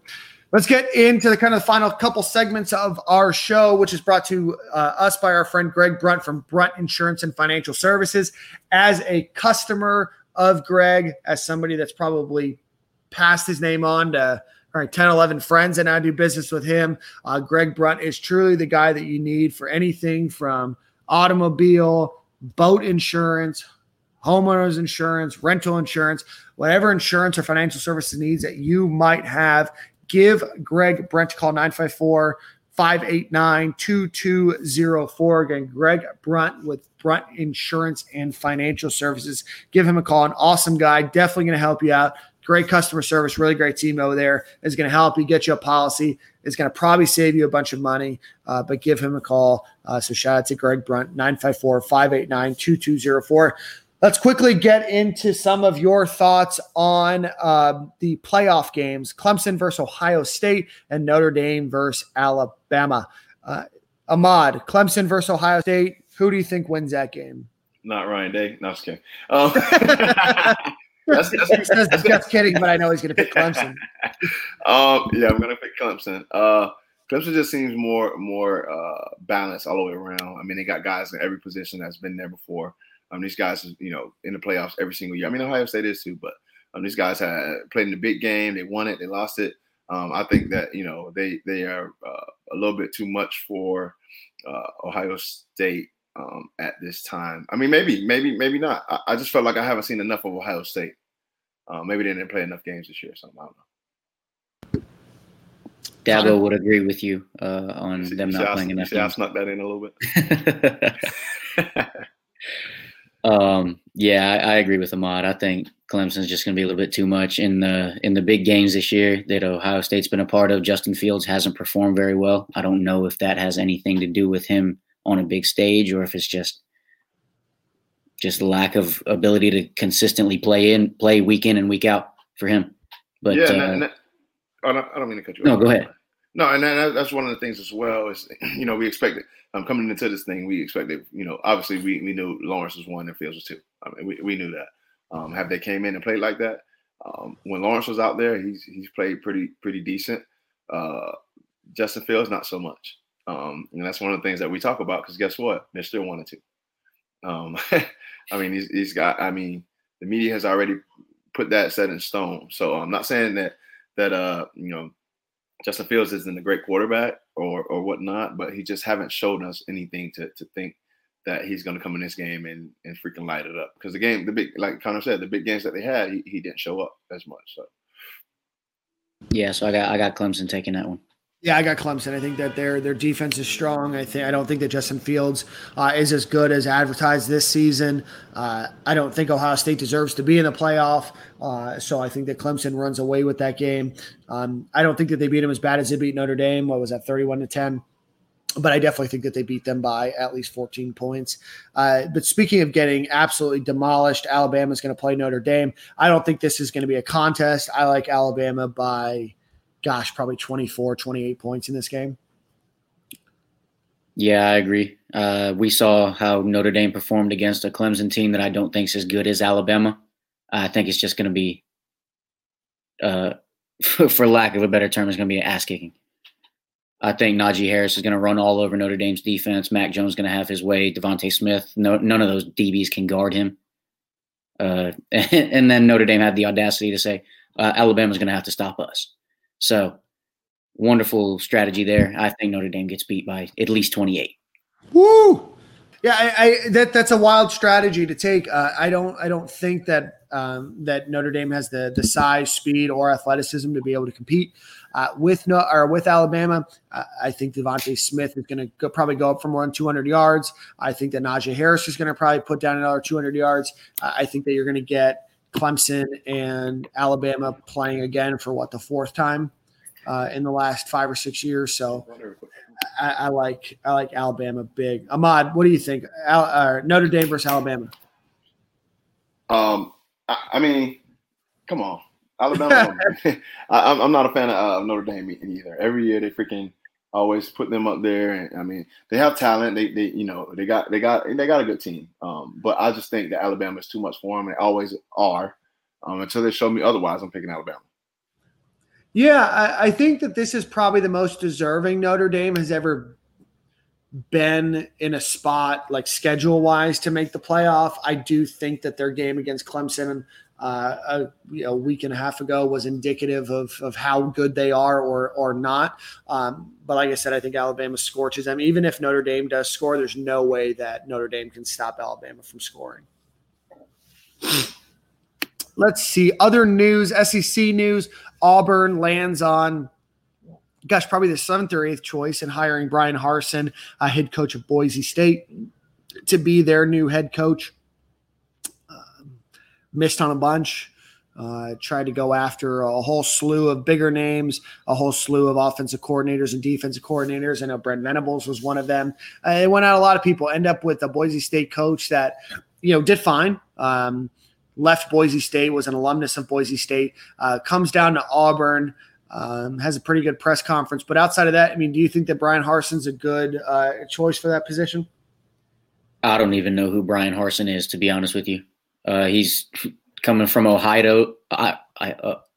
Let's get into the kind of final couple segments of our show, which is brought to us by our friend Greg Brunt from Brunt Insurance and Financial Services. As a customer of Greg, as somebody that's probably passed his name on to 10, 11 friends that now do business with him, Greg Brunt is truly the guy that you need for anything from automobile, boat insurance, homeowners insurance, rental insurance, whatever insurance or financial services needs that you might have. Give Greg Brunt a call, 954-589-2204. Again, Greg Brunt with Brunt Insurance and Financial Services. Give him a call. An awesome guy. Definitely going to help you out. Great customer service. Really great team over there. Is going to help you get you a policy. It's going to probably save you a bunch of money, but give him a call. So shout out to Greg Brunt, 954-589-2204. Let's quickly get into some of your thoughts on the playoff games, Clemson versus Ohio State and Notre Dame versus Alabama. Ahmad, Clemson versus Ohio State, who do you think wins that game? Not Ryan Day. No, I'm just kidding. That's just kidding, but I know he's going to pick Clemson. Yeah, I'm going to pick Clemson. Clemson just seems more balanced all the way around. I mean, they got guys in every position that's been there before. These guys, in the playoffs every single year. I mean, Ohio State is too, but these guys had played in the big game. They won it. They lost it. I think that, they are a little bit too much for Ohio State at this time. I mean, maybe not. I just felt like I haven't seen enough of Ohio State. Maybe they didn't play enough games this year or something. I don't know. Dabo would agree with you on them not playing enough. I snuck that in a little bit. I agree with Ahmad. I think Clemson's just going to be a little bit too much in the big games this year that Ohio State's been a part of. Justin Fields hasn't performed very well. I don't know if that has anything to do with him on a big stage or if it's just lack of ability to consistently play week in and week out for him. But yeah, I don't mean to cut you off. No, go ahead. No, and that's one of the things as well is, we expected coming into this thing, we expected, obviously we knew Lawrence was one and Fields was two. I mean, we knew that. Have they came in and played like that? When Lawrence was out there, he's played pretty decent. Justin Fields, not so much. And that's one of the things that we talk about because guess what? They're still 1-2. I mean, he's got. I mean, the media has already put that set in stone. So I'm not saying that Justin Fields isn't a great quarterback or whatnot, but he just haven't shown us anything to think that he's going to come in this game and freaking light it up. Because like Connor said, the big games that they had, he didn't show up as much. So yeah, so I got Clemson taking that one. Yeah, I got Clemson. I think that their defense is strong. I don't think that Justin Fields is as good as advertised this season. I don't think Ohio State deserves to be in the playoff. So I think that Clemson runs away with that game. I don't think that they beat them as bad as they beat Notre Dame. What was that, 31-10? But I definitely think that they beat them by at least 14 points. But speaking of getting absolutely demolished, Alabama's going to play Notre Dame. I don't think this is going to be a contest. I like Alabama by – gosh, probably 24, 28 points in this game. Yeah, I agree. We saw how Notre Dame performed against a Clemson team that I don't think is as good as Alabama. I think it's just going to be, for lack of a better term, it's going to be an ass-kicking. I think Najee Harris is going to run all over Notre Dame's defense. Mac Jones is going to have his way. Devontae Smith, none of those DBs can guard him. And then Notre Dame had the audacity to say, Alabama's going to have to stop us. So, wonderful strategy there. I think Notre Dame gets beat by at least 28. Woo! Yeah, that's a wild strategy to take. I don't think that that Notre Dame has the size, speed, or athleticism to be able to compete with Alabama. I think Devontae Smith is going to probably go up for more than 200 yards. I think that Najee Harris is going to probably put down another 200 yards. I think that you're going to get Clemson and Alabama playing again for the fourth time in the last 5 or 6 years. So I like Alabama big. Ahmad, what do you think? Notre Dame versus Alabama. I mean, come on, Alabama. I'm not a fan of Notre Dame either. Every year they freaking always put them up there, and I mean they have talent. They got a good team. But I just think that Alabama is too much for them. They always are. Until they show me otherwise, I'm picking Alabama. Yeah, I think that this is probably the most deserving Notre Dame has ever been in a spot like schedule wise to make the playoff. I do think that their game against Clemson a week and a half ago was indicative of how good they are or not. But like I said, I think Alabama scorches them. Even if Notre Dame does score, there's no way that Notre Dame can stop Alabama from scoring. Let's see. Other news, SEC news, Auburn lands on – gosh, probably the 7th or 8th choice in hiring Brian Harsin, head coach of Boise State, to be their new head coach. Missed on a bunch, tried to go after a whole slew of bigger names, a whole slew of offensive coordinators and defensive coordinators. I know Brent Venables was one of them. They went out a lot of people, end up with a Boise State coach that, did fine. Left Boise State, was an alumnus of Boise State, comes down to Auburn. Has a pretty good press conference. But outside of that, I mean, do you think that Brian Harsin's a good choice for that position? I don't even know who Brian Harsin is, to be honest with you. He's coming from Idaho.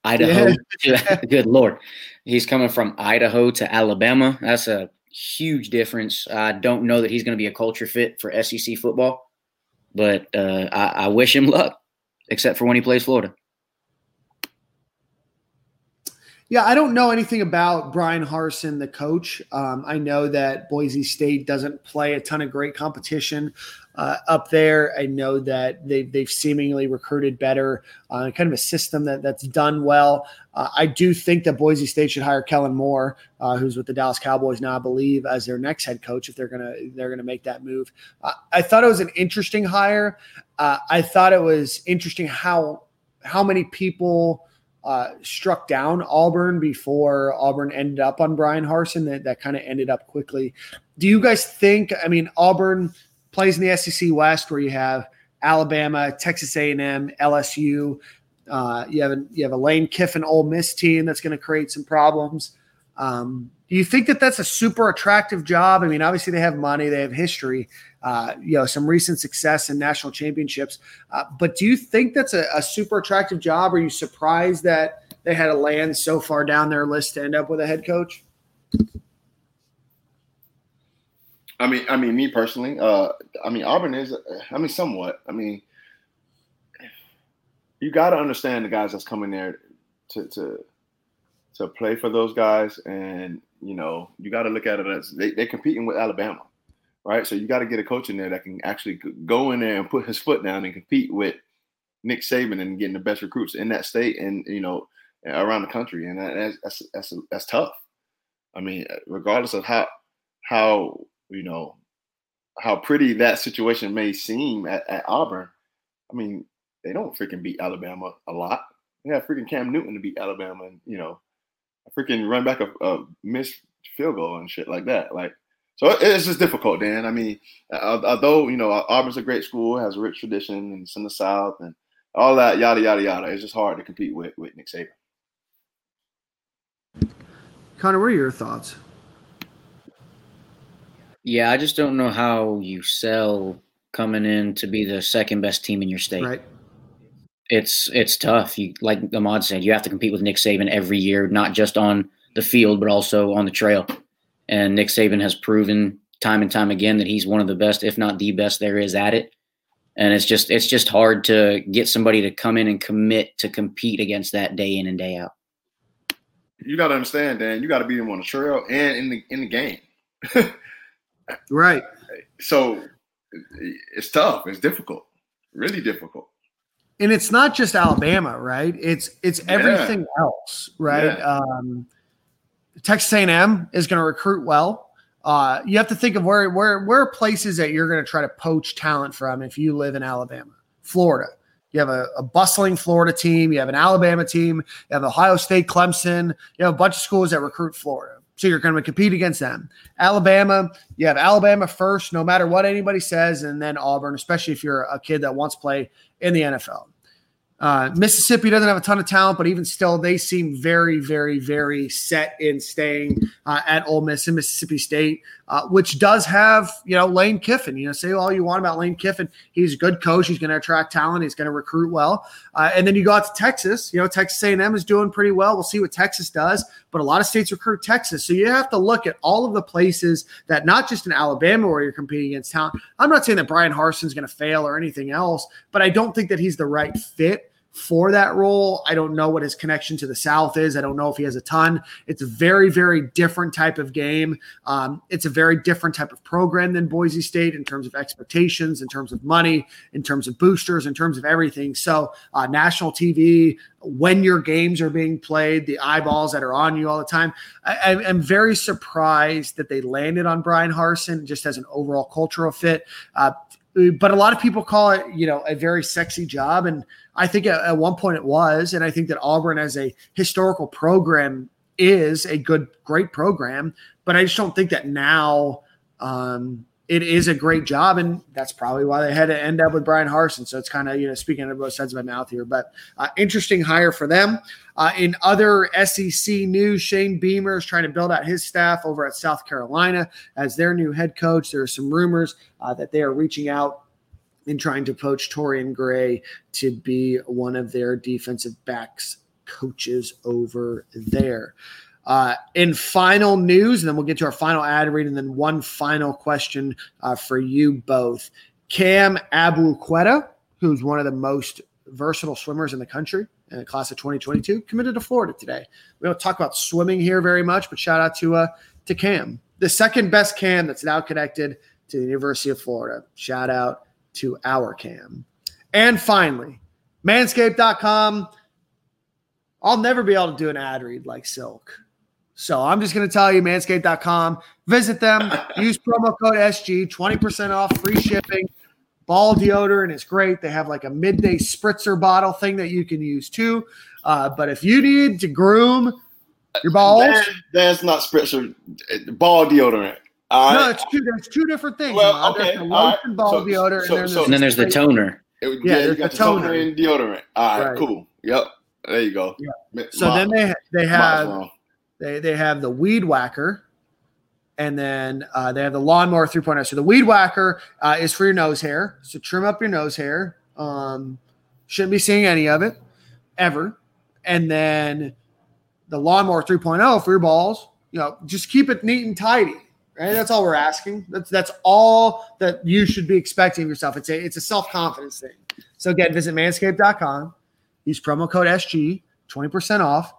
Yeah. Good Lord. He's coming from Idaho to Alabama. That's a huge difference. I don't know that he's going to be a culture fit for SEC football. But I wish him luck, except for when he plays Florida. Yeah, I don't know anything about Brian Harsin, the coach. I know that Boise State doesn't play a ton of great competition up there. I know that they've seemingly recruited better, kind of a system that's done well. I do think that Boise State should hire Kellen Moore, who's with the Dallas Cowboys now, I believe, as their next head coach if they're gonna make that move. I thought it was an interesting hire. I thought it was interesting how many people struck down Auburn before Auburn ended up on Brian Harsin. That kind of ended up quickly. Do you guys think, I mean, Auburn plays in the SEC West where you have Alabama, Texas A&M, LSU. You have a Lane Kiffin Ole Miss team that's going to create some problems. Do you think that's a super attractive job? I mean, obviously they have money, they have history, some recent success in national championships. But do you think that's a super attractive job? Are you surprised that they had to land so far down their list to end up with a head coach? I mean, me personally, Auburn is, somewhat. You got to understand the guys that's coming there to play for those guys. And, you got to look at it as they're competing with Alabama, right? So you got to get a coach in there that can actually go in there and put his foot down and compete with Nick Saban and getting the best recruits in that state and, around the country. And that's tough. Regardless of how pretty that situation may seem at Auburn, they don't freaking beat Alabama a lot. They have freaking Cam Newton to beat Alabama and, a freaking run back a missed field goal and shit like that. So it's just difficult, Dan. Although, Auburn's a great school, has a rich tradition, and it's in the South and all that, yada, yada, yada. It's just hard to compete with Nick Saban. Connor, what are your thoughts? Yeah, I just don't know how you sell coming in to be the second best team in your state. Right. It's tough. Like Ahmad said, you have to compete with Nick Saban every year, not just on the field, but also on the trail. And Nick Saban has proven time and time again that he's one of the best, if not the best there is at it. And it's just hard to get somebody to come in and commit to compete against that day in and day out. You got to understand, Dan, you got to beat him on the trail and in the game. Right. So it's tough. It's difficult. Really difficult. And it's not just Alabama, right? It's everything else, right? Yeah. Texas A&M is going to recruit well. You have to think of where places that you're going to try to poach talent from if you live in Alabama. Florida. You have a bustling Florida team. You have an Alabama team. You have Ohio State, Clemson. You have a bunch of schools that recruit Florida. So you're going to compete against them. Alabama, you have Alabama first, no matter what anybody says, and then Auburn, especially if you're a kid that wants to play in the NFL. Mississippi doesn't have a ton of talent, but even still, they seem very, very, very set in staying at Ole Miss and Mississippi State, which does have, Lane Kiffin. Say all you want about Lane Kiffin. He's a good coach. He's going to attract talent. He's going to recruit well. And then you go out to Texas. Texas A&M is doing pretty well. We'll see what Texas does. But a lot of states recruit Texas. So you have to look at all of the places that not just in Alabama where you're competing against talent. I'm not saying that Brian Harsin is going to fail or anything else, but I don't think that he's the right fit for that role. I don't know what his connection to the South is. I don't know if he has a ton. It's a very, very different type of game. It's a very different type of program than Boise State in terms of expectations, in terms of money, in terms of boosters, in terms of everything. So national TV, when your games are being played, the eyeballs that are on you all the time. I'm very surprised that they landed on Brian Harsin just as an overall cultural fit. But a lot of people call it, a very sexy job. And I think at one point it was. And I think that Auburn as a historical program is a great program. But I just don't think that now it is a great job. And that's probably why they had to end up with Brian Harsin. So it's kind of, speaking out of both sides of my mouth here. But interesting hire for them. In other SEC news, Shane Beamer is trying to build out his staff over at South Carolina as their new head coach. There are some rumors that they are reaching out and trying to poach Torian Gray to be one of their defensive backs coaches over there. In final news, and then we'll get to our final ad read, and then one final question for you both. Cam Abuqueta, who's one of the most versatile swimmers in the country in the class of 2022, committed to Florida today. We don't talk about swimming here very much, but shout out to Cam. The second best Cam that's now connected to the University of Florida. Shout out to our Cam. And finally, Manscaped.com. I'll never be able to do an ad read like Silk. So I'm just going to tell you, Manscaped.com. Visit them. Use promo code SG. 20% off, free shipping. Ball deodorant is great. They have like a midday spritzer bottle thing that you can use too. But if you need to groom your balls. That's not spritzer. Ball deodorant. All right. No, there's two different things. Well, okay. The lotion right. Ball deodorant. And then there's the toner. There's got the toner and deodorant. All right, cool. Yep. There you go. Yep. So then they have the Weed Whacker, and then they have the Lawnmower 3.0. So the Weed Whacker is for your nose hair. So trim up your nose hair. Shouldn't be seeing any of it ever. And then the Lawnmower 3.0 for your balls. You know, just keep it neat and tidy. Right? That's all we're asking. That's all that you should be expecting of yourself. It's a self-confidence thing. So again, visit manscaped.com. Use promo code SG, 20% off.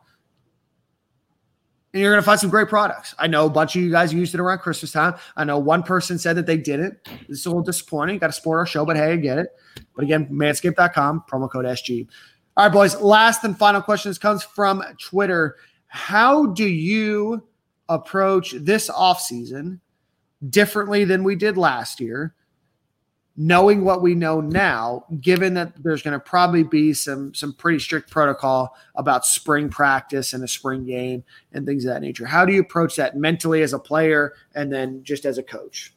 And you're going to find some great products. I know a bunch of you guys used it around Christmas time. I know one person said that they didn't. This is a little disappointing. Got to support our show, but hey, I get it. But again, manscaped.com, promo code SG. All right, boys, last and final question. This comes from Twitter. How do you approach this offseason differently than we did last year, knowing what we know now, given that there's going to probably be some pretty strict protocol about spring practice and a spring game and things of that nature? How do you approach that mentally as a player and then just as a coach?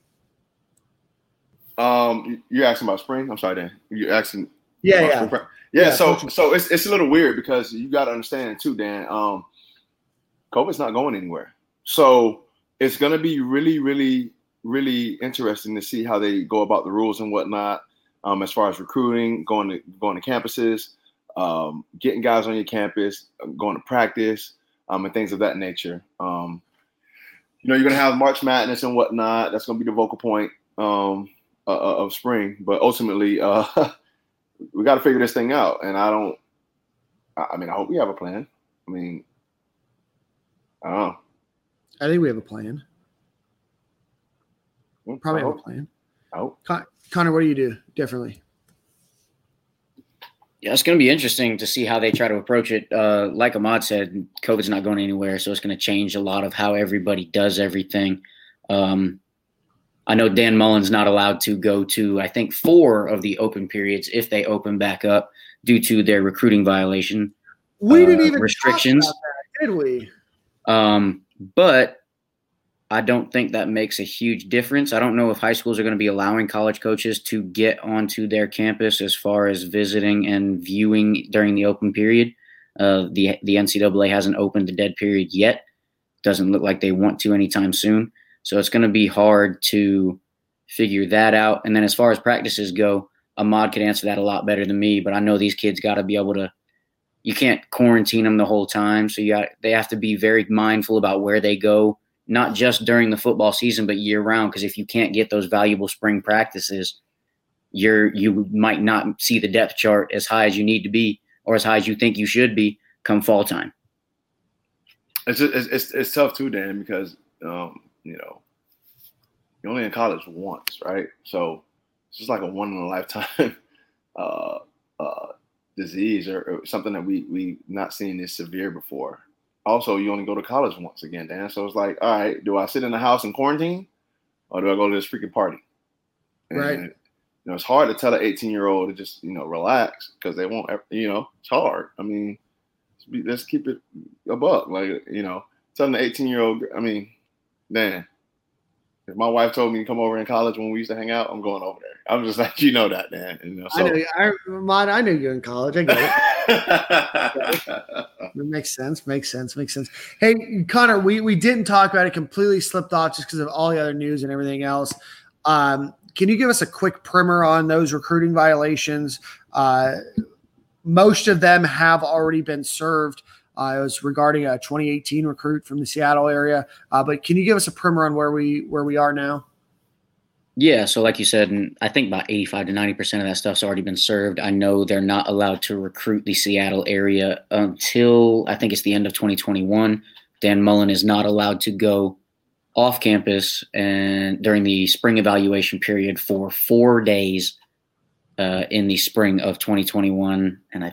You're asking about spring? I'm sorry, Dan. You're asking – Yeah, so it's a little weird because you got to understand too, Dan, COVID's not going anywhere. So it's going to be really, really – really interesting to see how they go about the rules and whatnot, as far as recruiting, going to campuses, getting guys on your campus, going to practice, and things of that nature. You're going to have March Madness and whatnot. That's going to be the focal point of spring. But ultimately, we got to figure this thing out. And I hope we have a plan. I don't know. I think we have a plan. Probably have a plan. Oh, Connor, what do you do differently? Yeah, it's going to be interesting to see how they try to approach it. Like Ahmad said, COVID's not going anywhere, so it's going to change a lot of how everybody does everything. I know Dan Mullen's not allowed to go to, I think, 4 of the open periods if they open back up due to their recruiting violation. We didn't even restrictions, talk about that, did we? But I don't think that makes a huge difference. I don't know if high schools are going to be allowing college coaches to get onto their campus as far as visiting and viewing during the open period. The NCAA hasn't opened the dead period yet. Doesn't look like they want to anytime soon. So it's going to be hard to figure that out. And then as far as practices go, Ahmad could answer that a lot better than me, but I know these kids got to be able to. You can't quarantine them the whole time. So they have to be very mindful about where they go. Not just during the football season, but year round, because if you can't get those valuable spring practices, you might not see the depth chart as high as you need to be or as high as you think you should be come fall time. It's tough too, Dan, because you're only in college once, right? So it's just like a one in a lifetime disease or something that we not seen this severe before. Also, you only go to college once again, Dan. So it's like, all right, do I sit in the house in quarantine or do I go to this freaking party? And, right. It's hard to tell an 18-year-old to just, relax because they won't, it's hard. Let's keep it a buck. Like, telling an 18-year-old, Dan, if my wife told me to come over in college when we used to hang out, I'm going over there. I'm just like, that, Dan. So. I knew you in college. I get it. It makes sense. Hey, Connor, we didn't talk about it. Completely slipped off just because of all the other news and everything else. Can you give us a quick primer on those recruiting violations? Most of them have already been served. It was regarding a 2018 recruit from the Seattle area. But can you give us a primer on where we are now? Yeah, so like you said, and I think about 85 to 90% of that stuff's already been served. I know they're not allowed to recruit the Seattle area until I think it's the end of 2021. Dan Mullen is not allowed to go off campus and during the spring evaluation period for 4 days in the spring of 2021. And I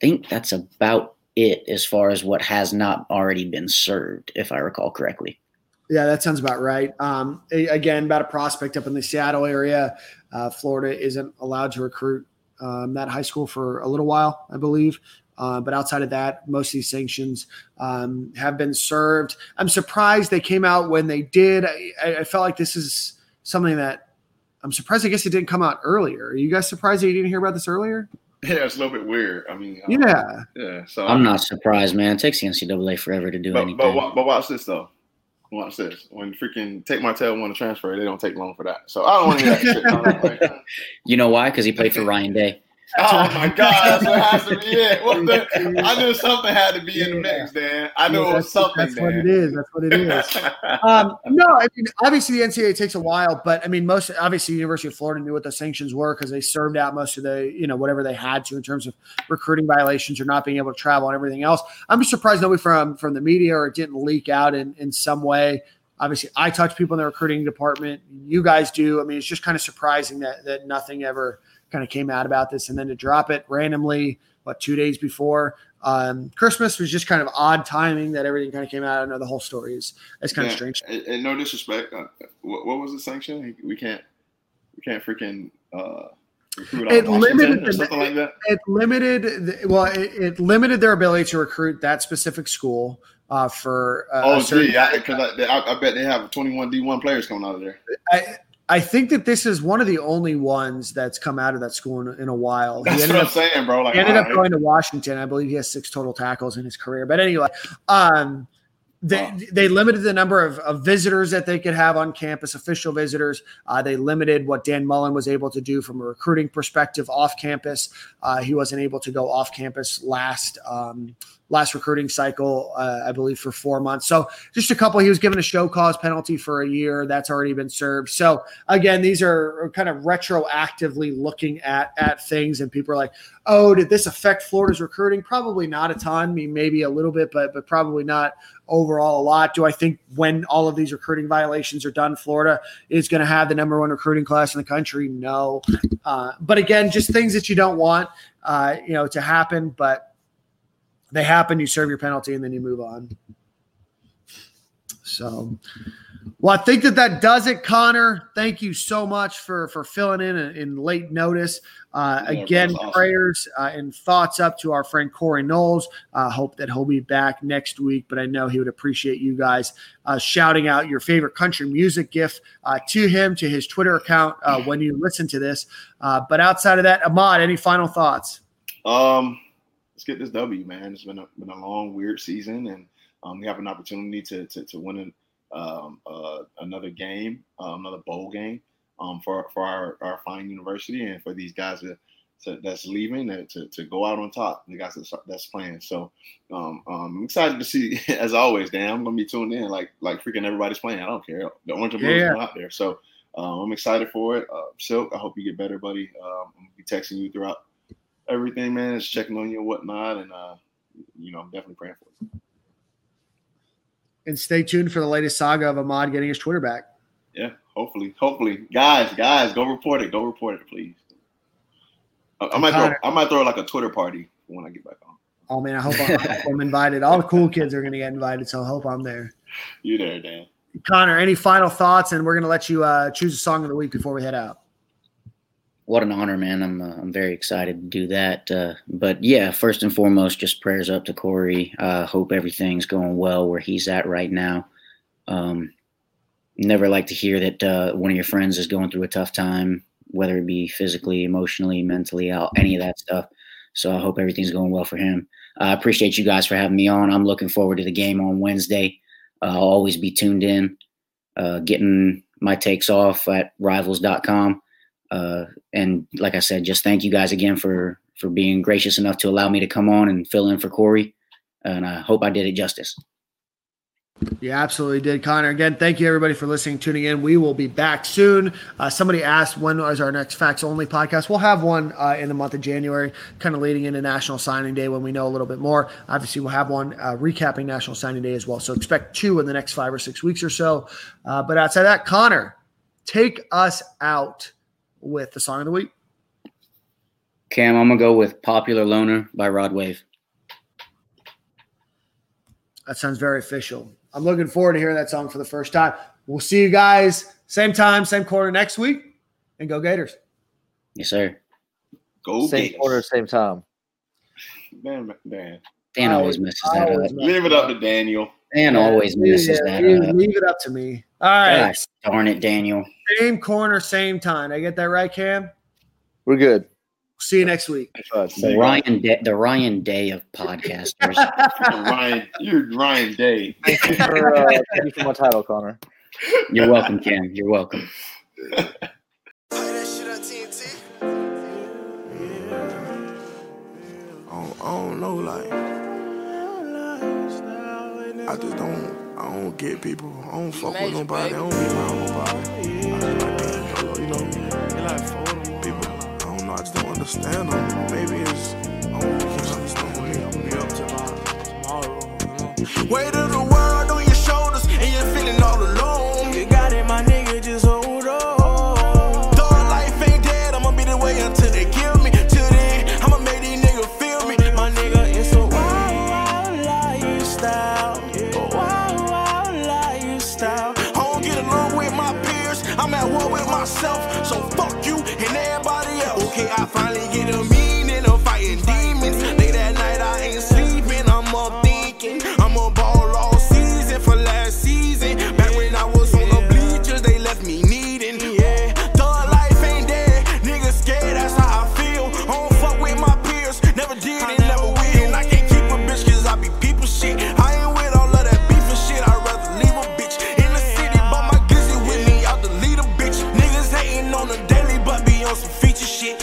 think that's about it as far as what has not already been served, if I recall correctly. Yeah, that sounds about right. Again, about a prospect up in the Seattle area. Florida isn't allowed to recruit that high school for a little while, I believe. But outside of that, most of these sanctions have been served. I'm surprised they came out when they did. I felt like this is something that I'm surprised. I guess it didn't come out earlier. Are you guys surprised that you didn't hear about this earlier? Yeah, it's a little bit weird. I mean, yeah. So I'm not surprised, man. It takes the NCAA forever to do anything. But watch this though. Watch this. When freaking Take My Tail want to transfer, they don't take long for that. So I don't want to hear that shit. You know why? Because he played for Ryan Day. Oh, my God. That's what has to be it. I knew something had to be in the mix, Dan. I knew it was something, That's what it is. No, I mean, obviously the NCAA takes a while, but, I mean, obviously the University of Florida knew what the sanctions were because they served out most of the, whatever they had to in terms of recruiting violations or not being able to travel and everything else. I'm just surprised nobody from the media or it didn't leak out in some way. Obviously, I talk to people in the recruiting department. You guys do. I mean, it's just kind of surprising that nothing ever – kind of came out about this, and then to drop it randomly, 2 days before Christmas was just kind of odd timing that everything kind of came out. I know the whole story is kind of strange. And no disrespect, what was the sanction? We can't freaking recruit. It limited or something like that. It limited their ability to recruit that specific school for. I bet they have 21 D1 players coming out of there. I think that this is one of the only ones that's come out of that school in a while. That's what I'm saying, bro. He ended up going to Washington. I believe he has 6 total tackles in his career. But anyway, they limited the number of visitors that they could have on campus, official visitors. They limited what Dan Mullen was able to do from a recruiting perspective off campus. He wasn't able to go off campus last recruiting cycle, I believe, for 4 months. So just a couple. He was given a show cause penalty for a year. That's already been served. So, again, these are kind of retroactively looking at things, and people are like, oh, did this affect Florida's recruiting? Probably not a ton. I mean, maybe a little bit, but probably not overall a lot. Do I think when all of these recruiting violations are done, Florida is going to have the number one recruiting class in the country? No. But, again, just things that you don't want to happen, but they happen, you serve your penalty, and then you move on. So, well, I think that does it, Connor. Thank you so much for filling in late notice. Again, prayers and thoughts up to our friend Corey Knowles. Hope that he'll be back next week, but I know he would appreciate you guys shouting out your favorite country music gift to him, to his Twitter account when you listen to this. But outside of that, Ahmad, any final thoughts? Let's get this W, man. It's been a long, weird season, and we have an opportunity to win another game, another bowl game for our fine university, and for these guys that's leaving to go out on top. The guys that's playing. So I'm excited to see. As always, Dan, I'm gonna be tuned in like freaking everybody's playing. I don't care. The orange and blues are out there, so I'm excited for it. Silk, I hope you get better, buddy. I'm gonna be texting you throughout. Everything, man, is checking on you and whatnot, and I'm definitely praying for you. And stay tuned for the latest saga of Ahmad getting his Twitter back. Yeah, hopefully, guys, go report it, please. I might throw like a Twitter party when I get back on. Oh man, I hope I'm invited. All the cool kids are gonna get invited, so I hope I'm there. You there, Dan? Connor, any final thoughts? And we're gonna let you choose a song of the week before we head out. What an honor, man. I'm very excited to do that. But, yeah, first and foremost, just prayers up to Corey. Hope everything's going well where he's at right now. Never like to hear that one of your friends is going through a tough time, whether it be physically, emotionally, mentally, any of that stuff. So I hope everything's going well for him. I appreciate you guys for having me on. I'm looking forward to the game on Wednesday. I'll always be tuned in, getting my takes off at Rivals.com. And like I said, just thank you guys again for being gracious enough to allow me to come on and fill in for Corey. And I hope I did it justice. You absolutely did, Connor. Again, thank you, everybody, for listening, tuning in. We will be back soon. Somebody asked, when is our next Facts Only podcast? We'll have one in the month of January, kind of leading into National Signing Day when we know a little bit more. Obviously, we'll have one recapping National Signing Day as well. So expect two in the next 5 or 6 weeks or so. But outside that, Connor, take us out with the song of the week. Cam, I'm going to go with Popular Loner by Rod Wave. That sounds very official. I'm looking forward to hearing that song for the first time. We'll see you guys same time, same quarter next week. And go Gators. Yes, sir. Go same Gators. Same quarter, same time. Dan. Dan always messes that up. Leave it up to Daniel. Dan always messes that up. Leave it up to me. All right. God, darn it, Daniel. Same corner, same time. I get that right, Cam? We're good. See you next week. The Ryan Day of podcasters. You're Ryan Day. Thank you for my title, Connor. You're welcome, Cam. You're welcome. I don't know, like, I don't get people. I don't fuck with nobody. I don't be my own body. I just like, you know, people. I just don't understand them. Maybe it's up to tomorrow. Weight of the world on your shoulders, and you're feeling all alone. You got it, my nigga, just hold on. Though life ain't dead, I'ma be the way until they kill me. Till then, I'ma make these niggas feel me. My nigga, it's a wild, wild lifestyle. A wild, wild lifestyle. I don't get along with my peers, I'm at war with myself. So fuck you and everybody. Okay, I finally get a meaning of fighting demons. Late at night, I ain't sleeping, I'm up thinking. I'm a ball all season for last season. Back when I was on the bleachers, they left me needing. Yeah, thug life ain't dead, niggas scared, that's how I feel. I don't fuck with my peers, never did and never will. I can't keep a bitch cause I be people shit. I ain't with all of that beef and shit, I'd rather leave a bitch. In the city, but my glizzy with me, I'll delete a bitch. Niggas hating on the daily, but be on some feature shit.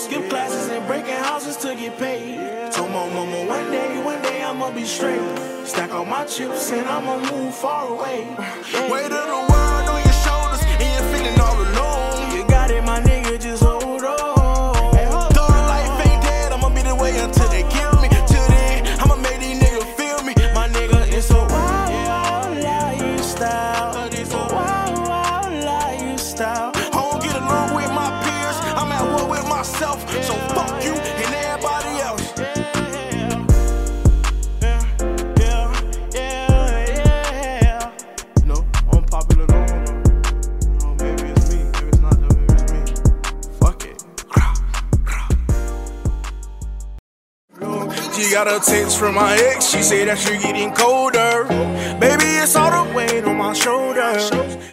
Skip classes and breaking houses to get paid. Yeah. Told my mama one day I'ma be straight. Stack all my chips and I'ma move far away. Yeah. Weight of the world on your shoulders and you're feeling all alone. You got it, my nigga, just hold on. Hey, though life ain't dead, I'ma be the way until they kill me. Till then, I'ma make these niggas feel me. My nigga, it's a wild, wild lifestyle. It's a wild, wild lifestyle. I don't get along with my peers, I'm at war with myself, so fuck you and everybody else. Yeah. No, I'm popular, no, maybe it's me, maybe it's not, maybe it's me. Fuck it. She got a text from my ex, she said that you're getting colder. Baby, it's all the weight on my shoulders.